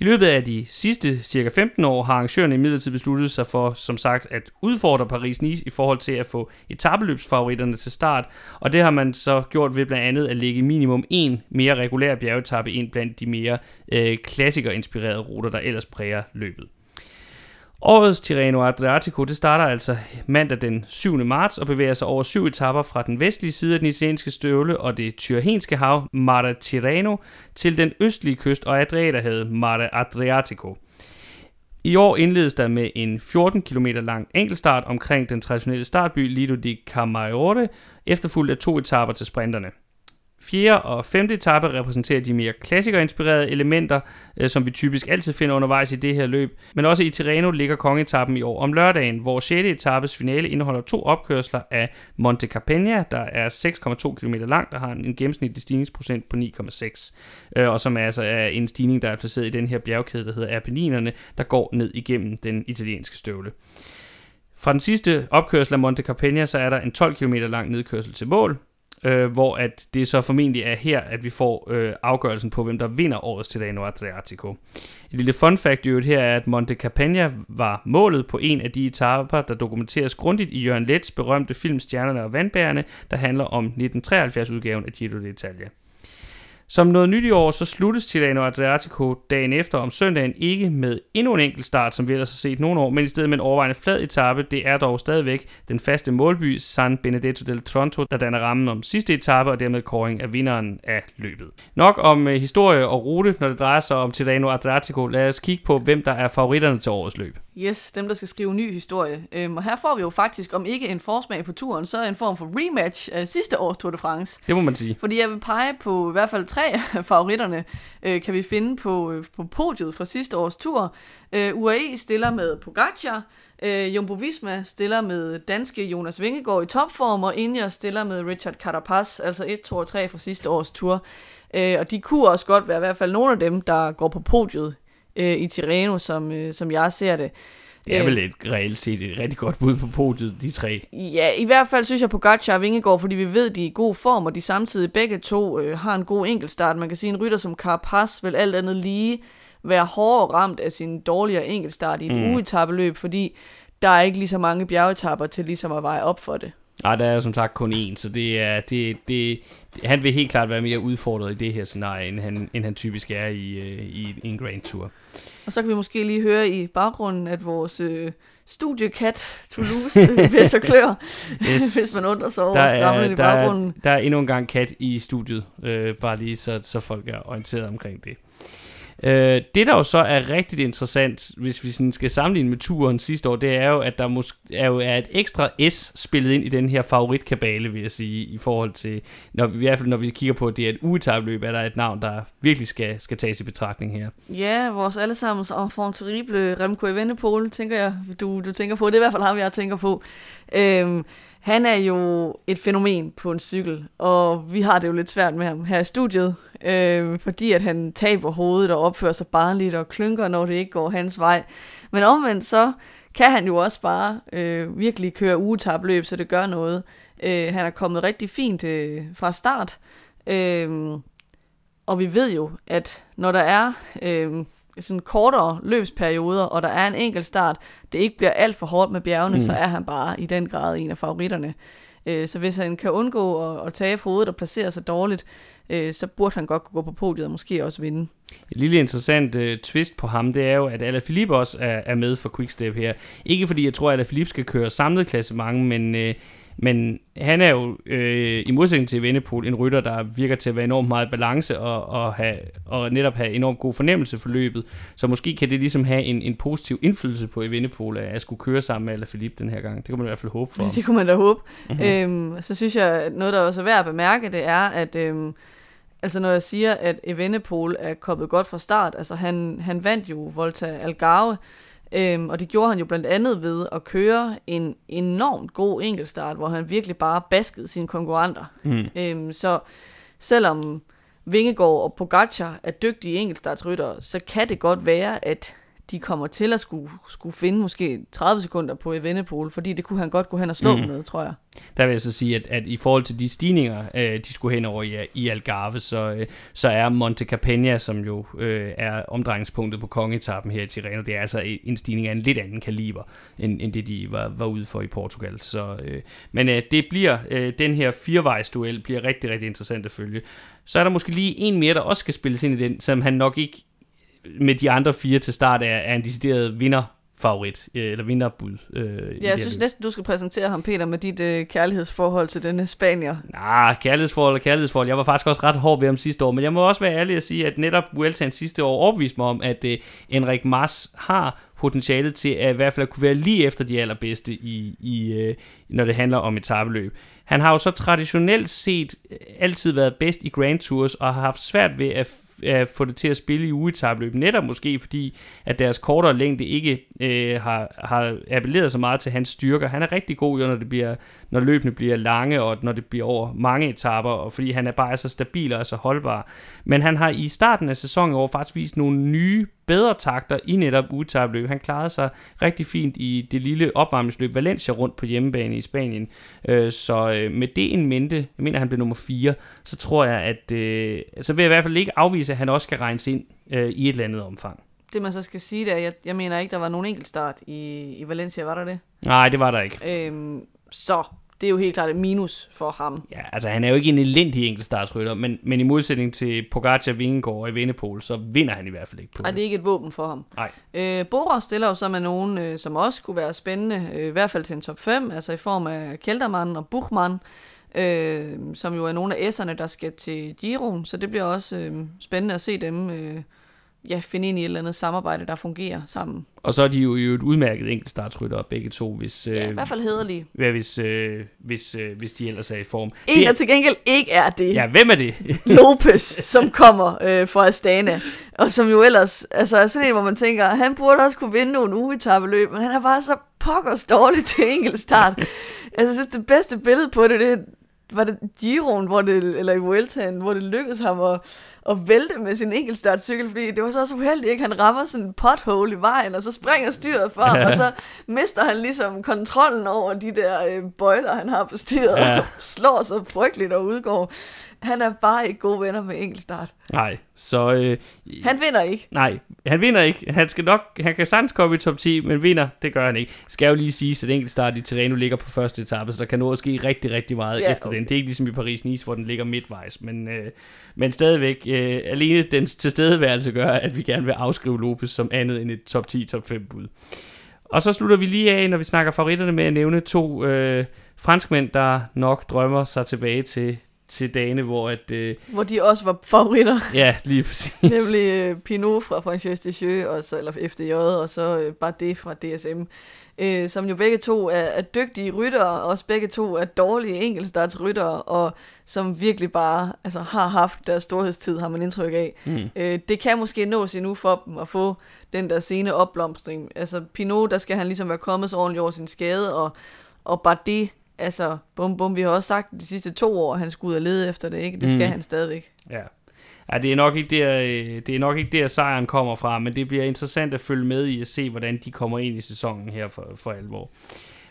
I løbet af de sidste cirka femten år har arrangørerne imidlertid besluttet sig for, som sagt, at udfordre Paris-Nice i forhold til at få etapeløbsfavoritterne til start, og det har man så gjort ved blandt andet at lægge minimum en mere regulær bjergetappe ind blandt de mere øh, klassikerinspirerede ruter, der ellers præger løbet. Årets Tirreno Adriatico det starter altså mandag den syvende marts og bevæger sig over syv etapper fra den vestlige side af den italienske støvle og det Tyrrhenske hav, Mare Tirreno, til den østlige kyst og Adriaterhavet, Mare Adriatico. I år indledes der med en fjorten kilometer lang enkeltstart omkring den traditionelle startby Lido di Camaiore, efterfulgt af to etapper til sprinterne. Fjerde og femte etape repræsenterer de mere klassikerinspirerede elementer, som vi typisk altid finder undervejs i det her løb. Men også i Tirreno ligger kongeetappen i år om lørdagen, hvor sjette etapes finale indeholder to opkørsler af Monte Carpegna, der er seks komma to kilometer langt og har en gennemsnitlig stigningsprocent på ni komma seks. Og som altså er en stigning, der er placeret i den her bjergkæde, der hedder Apenninerne, der går ned igennem den italienske støvle. Fra den sidste opkørsel af Monte Carpegna, så er der en tolv kilometer lang nedkørsel til mål. Øh, hvor at det så formentlig er her, at vi får øh, afgørelsen på, hvem der vinder årets Tirreno Adriatico. Et lille fun fact jo her er, at Monte Carpegna var målet på en af de etaper, der dokumenteres grundigt i Jørgen Leths berømte film Stjernerne og vandbærerne, der handler om nitten treoghalvfjerds-udgaven af Giro d'Italia. Som noget nyt i år, så sluttes Tirreno Adriatico dagen efter om søndagen ikke med endnu en enkelt start, som vi ellers har set nogle år, men i stedet med en overvejende flad etape. Det er dog stadigvæk den faste målby San Benedetto del Tronto, der danner rammen om sidste etape og dermed kåring af vinderen af løbet. Nok om uh, historie og rute, når det drejer sig om Tirreno Adriatico. Lad os kigge på, hvem der er favoritterne til årets løb. Yes, dem der skal skrive ny historie. Øhm, og her får vi jo faktisk, om ikke en forsmag på turen, så en form for rematch af sidste års Tour de France. Det må man sige. Fordi jeg vil pege på i hvert fald tre af favoritterne, øh, kan vi finde på, øh, på podiet fra sidste års tur. Øh, U A E stiller med Pogacar, øh, Jumbo Visma stiller med danske Jonas Vingegaard i topform, og Ineos stiller med Richard Carapaz, altså et, to og tre fra sidste års tur. Øh, og de kunne også godt være i hvert fald nogle af dem, der går på podiet i Tirreno, som, som jeg ser det. Det er vel et reelt set et rigtig godt bud på podiet, de tre. Ja, i hvert fald synes jeg Pogacar og Vingegaard, fordi vi ved, de er i god form, og de samtidig begge to øh, har en god enkeltstart. Man kan sige, en rytter som Carapaz vil alt andet lige være hårdere ramt af sin dårligere enkeltstart i et mm. ugeetappeløb, fordi der er ikke lige så mange bjergetapper til ligesom at veje op for det. Nej, der er jo som sagt kun én, så det er, det, det, han vil helt klart være mere udfordret i det her scenarie, end han, end han typisk er i, i, i en Grand Tour. Og så kan vi måske lige høre i baggrunden, at vores øh, studiekat Toulouse væsser klør, yes. Hvis man undrer sig over skræmmende i baggrunden. Der er, der er endnu en gang kat i studiet, øh, bare lige så, så folk er orienteret omkring det. Øh, det der jo så er rigtig interessant, hvis vi sådan skal sammenligne med turen sidste år, det er jo, at der mås- er, jo er et ekstra S spillet ind i den her favoritkabale, vil jeg sige, i forhold til, når vi, i hvert fald når vi kigger på, at det er et ugeetapløb, er der et navn, der virkelig skal, skal tages i betragtning her. Ja, vores allesammens enfant terrible Remco Evenepoel, tænker jeg, du, du tænker på, det er i hvert fald ham, jeg tænker på. Øhm, han er jo et fænomen på en cykel, og vi har det jo lidt svært med ham her i studiet. Øh, fordi at han taber hovedet og opfører sig barnligt og klynker, når det ikke går hans vej. Men omvendt så kan han jo også bare øh, virkelig køre ugetapløb, så det gør noget. Øh, han er kommet rigtig fint øh, fra start. Øh, og vi ved jo, at når der er øh, sådan kortere løbsperioder, og der er en enkelt start, det ikke bliver alt for hårdt med bjergene, mm. så er han bare i den grad en af favoritterne. Øh, så hvis han kan undgå at, at tabe hovedet og placere sig dårligt, så burde han godt kunne gå på podiet og måske også vinde. Et lille interessant uh, twist på ham, det er jo, at Alaphilippe også er, er med for Quickstep her. Ikke fordi jeg tror, at Alaphilippe skal køre samlet klassement, men, uh, men han er jo uh, i modsætning til Evenepoel en rytter, der virker til at være enormt meget i balance og, og, have, og netop have enormt god fornemmelse for løbet. Så måske kan det ligesom have en, en positiv indflydelse på Evenepoel, at jeg skulle køre sammen med Alaphilippe den her gang. Det kunne man i hvert fald håbe for. Det kunne man da håbe. Mm-hmm. Øhm, så synes jeg, noget der også er værd at bemærke, det er, at... Øhm, Altså når jeg siger, at Evenepoel er kommet godt fra start, altså han, han vandt jo Volta Algarve, øhm, og det gjorde han jo blandt andet ved at køre en enormt god enkeltstart, hvor han virkelig bare baskede sine konkurrenter. Mm. Øhm, så selvom Vingegaard og Pogacar er dygtige enkeltstartsryttere, så kan det godt være, at de kommer til at skulle, skulle finde måske tredive sekunder på Evenepoel, fordi det kunne han godt gå hen og slå mm. dem med, tror jeg. Der vil jeg så sige, at, at i forhold til de stigninger, øh, de skulle hen over i, i Algarve, så, øh, så er Monte Capena, som jo øh, er omdrejningspunktet på kongetappen her i Tirreno, det er altså en stigning af en lidt anden kaliber, end, end det de var, var ude for i Portugal. Så, øh, men øh, det bliver, øh, den her firevejsduel bliver rigtig, rigtig interessant at følge. Så er der måske lige en mere, der også skal spilles ind i den, som han nok ikke med de andre fire til start er, er en decideret vinderfavorit, eller vinderbud. Øh, ja, jeg synes næsten, du skal præsentere ham, Peter, med dit øh, kærlighedsforhold til denne spanier. Nej, kærlighedsforhold og kærlighedsforhold. Jeg var faktisk også ret hård ved ham sidste år, men jeg må også være ærlig at sige, at netop Vueltaen sidste år overbeviste mig om, at øh, Enric Mas har potentialet til at i hvert fald kunne være lige efter de allerbedste, i, i, øh, når det handler om etapeløb. Han har jo så traditionelt set altid været bedst i Grand Tours, og har haft svært ved at at få det til at spille i ugeetapløb, netop måske fordi, at deres kortere længde ikke øh, har, har appelleret så meget til hans styrker. Han er rigtig god, når det bliver, når løbene bliver lange, og når det bliver over mange etaper, og fordi han er bare så stabil og så holdbar. Men han har i starten af sæsonen over faktisk vist nogle nye, bedre takter i netop ugeetapløb. Han klarede sig rigtig fint i det lille opvarmningsløb Valencia rundt på hjemmebane i Spanien. Øh, så øh, med det en mente, jeg mener han blev nummer fire, så tror jeg, at øh, så vil jeg i hvert fald ikke afvise, at han også skal regnes ind øh, i et eller andet omfang. Det man så skal sige, det er, jeg, jeg mener ikke, der var nogen enkelt start i, i Valencia, var der det? Nej, det var der ikke. Øhm, så det er jo helt klart et minus for ham. Ja, altså han er jo ikke en elendig enkeltstartsrytter, men, men i modsætning til Pogacar, Vingegaard og Evenepoel, så vinder han i hvert fald ikke på. Nej, det er ikke et våben for ham. Nej. Øh, Bora stiller jo så med nogen, øh, som også kunne være spændende, øh, i hvert fald til en top fem, altså i form af Kelderman og Buchmann, øh, som jo er nogle af S'erne, der skal til Giroen, så det bliver også øh, spændende at se dem øh, ja, finde ind i et eller andet samarbejde, der fungerer sammen. Og så er de jo, jo et udmærket enkeltstartsrytter begge to, hvis ja, øh, i hvert fald hæderlige. Ja, hvis øh, hvis øh, hvis de ellers er i form. En der til gengæld ikke er det. Ja, hvem er det? Lopez, som kommer øh, fra Astana, og som jo ellers altså er sådan en, hvor man tænker, han burde også kunne vinde nogle ugeetappeløb, men han er bare så pokkers dårlig til enkeltstart. Altså jeg synes det bedste billede på det, det var det Giroen, hvor det, eller i Vueltaen, hvor det lykkedes ham at, at vælte med sin enkeltstartcykel, fordi det var så også uheldigt, ikke? Han rammer sådan en pothole i vejen, og så springer styret for ham, og så mister han ligesom kontrollen over de der øh, bøjler, han har på styret, ja. Og slår sig frygteligt og udgår. Han er bare ikke gode venner med enkeltstart. Nej, så Øh, han vinder ikke. Nej, han vinder ikke. Han skal nok, han kan sagtens komme i top ti, men vinder, det gør han ikke. Skal jo lige sige, at enkeltstart i Tirreno ligger på første etape, så der kan nå at ske rigtig, rigtig meget ja, efter okay. den. Det er ikke ligesom i Paris-Nice, hvor den ligger midtvejs, men, øh, men stadigvæk øh, alene dens tilstedeværelse gør, at vi gerne vil afskrive Lopez som andet end et top ti, top fem bud. Og så slutter vi lige af, når vi snakker favoritterne, med at nævne to øh, franskmænd, der nok drømmer sig tilbage til til dagene, hvor at Øh, hvor de også var favoritter. Ja, lige præcis. Nemlig øh, Pinot fra Frances Desjeux, og så, eller F D J, og så øh, Bardet fra D S M, øh, som jo begge to er, er dygtige ryttere, og også begge to er dårlige enkeltstartsryttere, og som virkelig bare altså, har haft deres storhedstid, har man indtryk af. Mm. Øh, det kan måske nås endnu for dem at få den der sene opblomstring. Altså Pinot, der skal han ligesom være kommet så ordentligt over sin skade, og, og Bardet, altså, bum bum, vi har også sagt de sidste to år, han skulle ud og lede efter det, ikke? Det skal mm. han stadigvæk. Ja. Ja, det er nok ikke der, det er nok ikke der sejren kommer fra, men det bliver interessant at følge med i at se, hvordan de kommer ind i sæsonen her for, for alvor.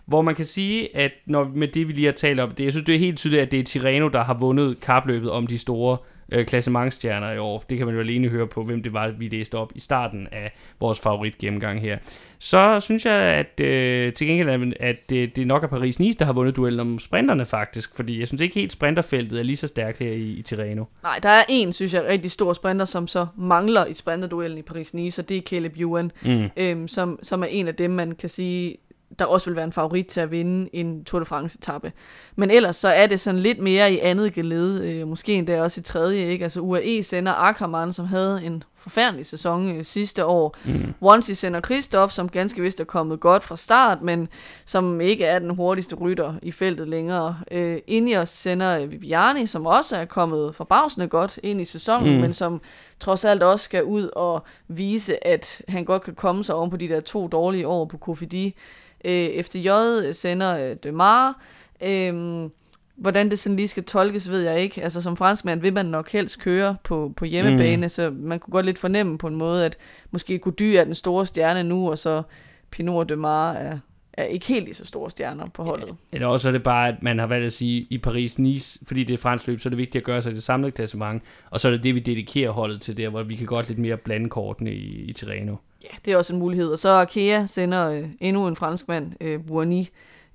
Hvor man kan sige, at når, med det, vi lige har talt om, det, jeg synes, det er helt tydeligt, at det er Tirreno, der har vundet kapløbet om de store øh, klassementstjerner i år. Det kan man jo alene høre på, hvem det var, vi læste op i starten af vores favoritgennemgang her. Så synes jeg, at øh, til gengæld, at øh, det nok er Paris-Nice, der har vundet duellen om sprinterne faktisk, fordi jeg synes ikke helt sprinterfeltet er lige så stærkt her i, i Tirreno. Nej, der er en, synes jeg, rigtig stor sprinter, som så mangler i sprinterduellen i Paris-Nice, og det er Caleb Ewan, mm. øh, som, som er en af dem, man kan sige, der også vil være en favorit til at vinde en Tour de France-etappe. Men ellers så er det sådan lidt mere i andet gelede, øh, måske endda også i tredje, ikke? Altså U A E sender Ackermann, som havde en forfærdelig sæson øh, sidste år. Mm. Once sender Kristoff, som ganske vist er kommet godt fra start, men som ikke er den hurtigste rytter i feltet længere. Øh, Ineos sender øh, Viviani, som også er kommet forbavsende godt ind i sæsonen, mm. men som trods alt også skal ud og vise, at han godt kan komme sig oven på de der to dårlige år på Cofidis. Øh, F D J sender øh, De Mare. Øh, Hvordan det sådan lige skal tolkes, ved jeg ikke. Altså som franskmand vil man nok helst køre på, på hjemmebane, mm. så man kunne godt lidt fornemme på en måde, at måske Gody er den store stjerne nu, og så Pinot og De Mare er, er ikke helt lige så store stjerner på holdet. Eller også er det bare, at man har valgt at sige, i Paris-Nice, fordi det er fransk løb, så er det vigtigt at gøre sig det samlede klassement, og så er det det, vi dedikerer holdet til der, hvor vi kan godt lidt mere blande kortene i, i Tirreno. Ja, det er også en mulighed. Og så Arkea sender øh, endnu en franskmand, øh, Bourny,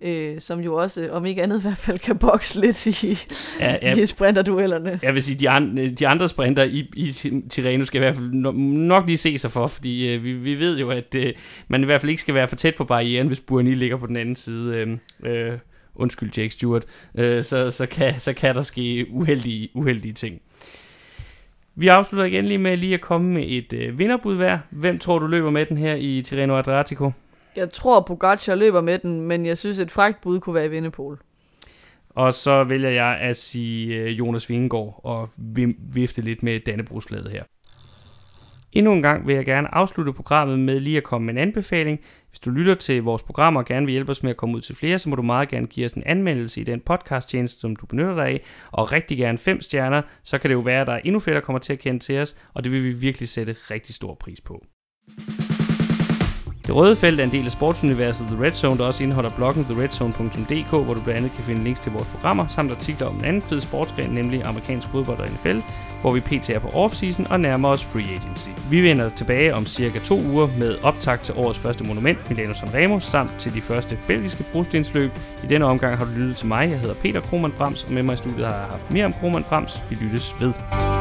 Øh, som jo også, om ikke andet i hvert fald, kan bokse lidt i, ja, ja. i sprinterduellerne. Jeg vil sige, de, an, de andre sprinter i, i Tirreno skal i hvert fald nok lige se sig for, fordi øh, vi, vi ved jo, at øh, man i hvert fald ikke skal være for tæt på barrieren, hvis Bourny ligger på den anden side. Øh, øh, undskyld, Jake Stewart. Øh, så, så, kan, så kan der ske uheldige, uheldige ting. Vi afslutter igen lige med lige at komme med et øh, vinderbud hver. Hvem tror du løber med den her i Tirreno Adriatico? Jeg tror, Pogacar løber med den, men jeg synes, et fragt bud kunne være i Vindepol. Og så vælger jeg at sige Jonas Vingegaard og vifte lidt med Dannebrogsflaget her. Endnu en gang vil jeg gerne afslutte programmet med lige at komme med en anbefaling. Hvis du lytter til vores programmer og gerne vil hjælpe os med at komme ud til flere, så må du meget gerne give os en anmeldelse i den podcasttjeneste, som du benytter dig af, og rigtig gerne fem stjerner, så kan det jo være, at der er endnu flere, der kommer til at kende til os, og det vil vi virkelig sætte rigtig stor pris på. Det Røde Felt er en del af sportsuniverset The Red Zone, der også indeholder bloggen the red zone punktum d k, hvor du blandt andet kan finde links til vores programmer, samt artikler om en anden fed sportsgren, nemlig amerikansk fodbold og N F L, hvor vi pt er på off-season og nærmer os free agency. Vi vender tilbage om cirka to uger med optakt til årets første monument, Milano Sanremo, samt til de første belgiske brostensløb. I denne omgang har du lyttet til mig. Jeg hedder Peter Kromann-Brams, og med mig i studiet har jeg haft mere om Kromann-Brams. Vi lyttes ved.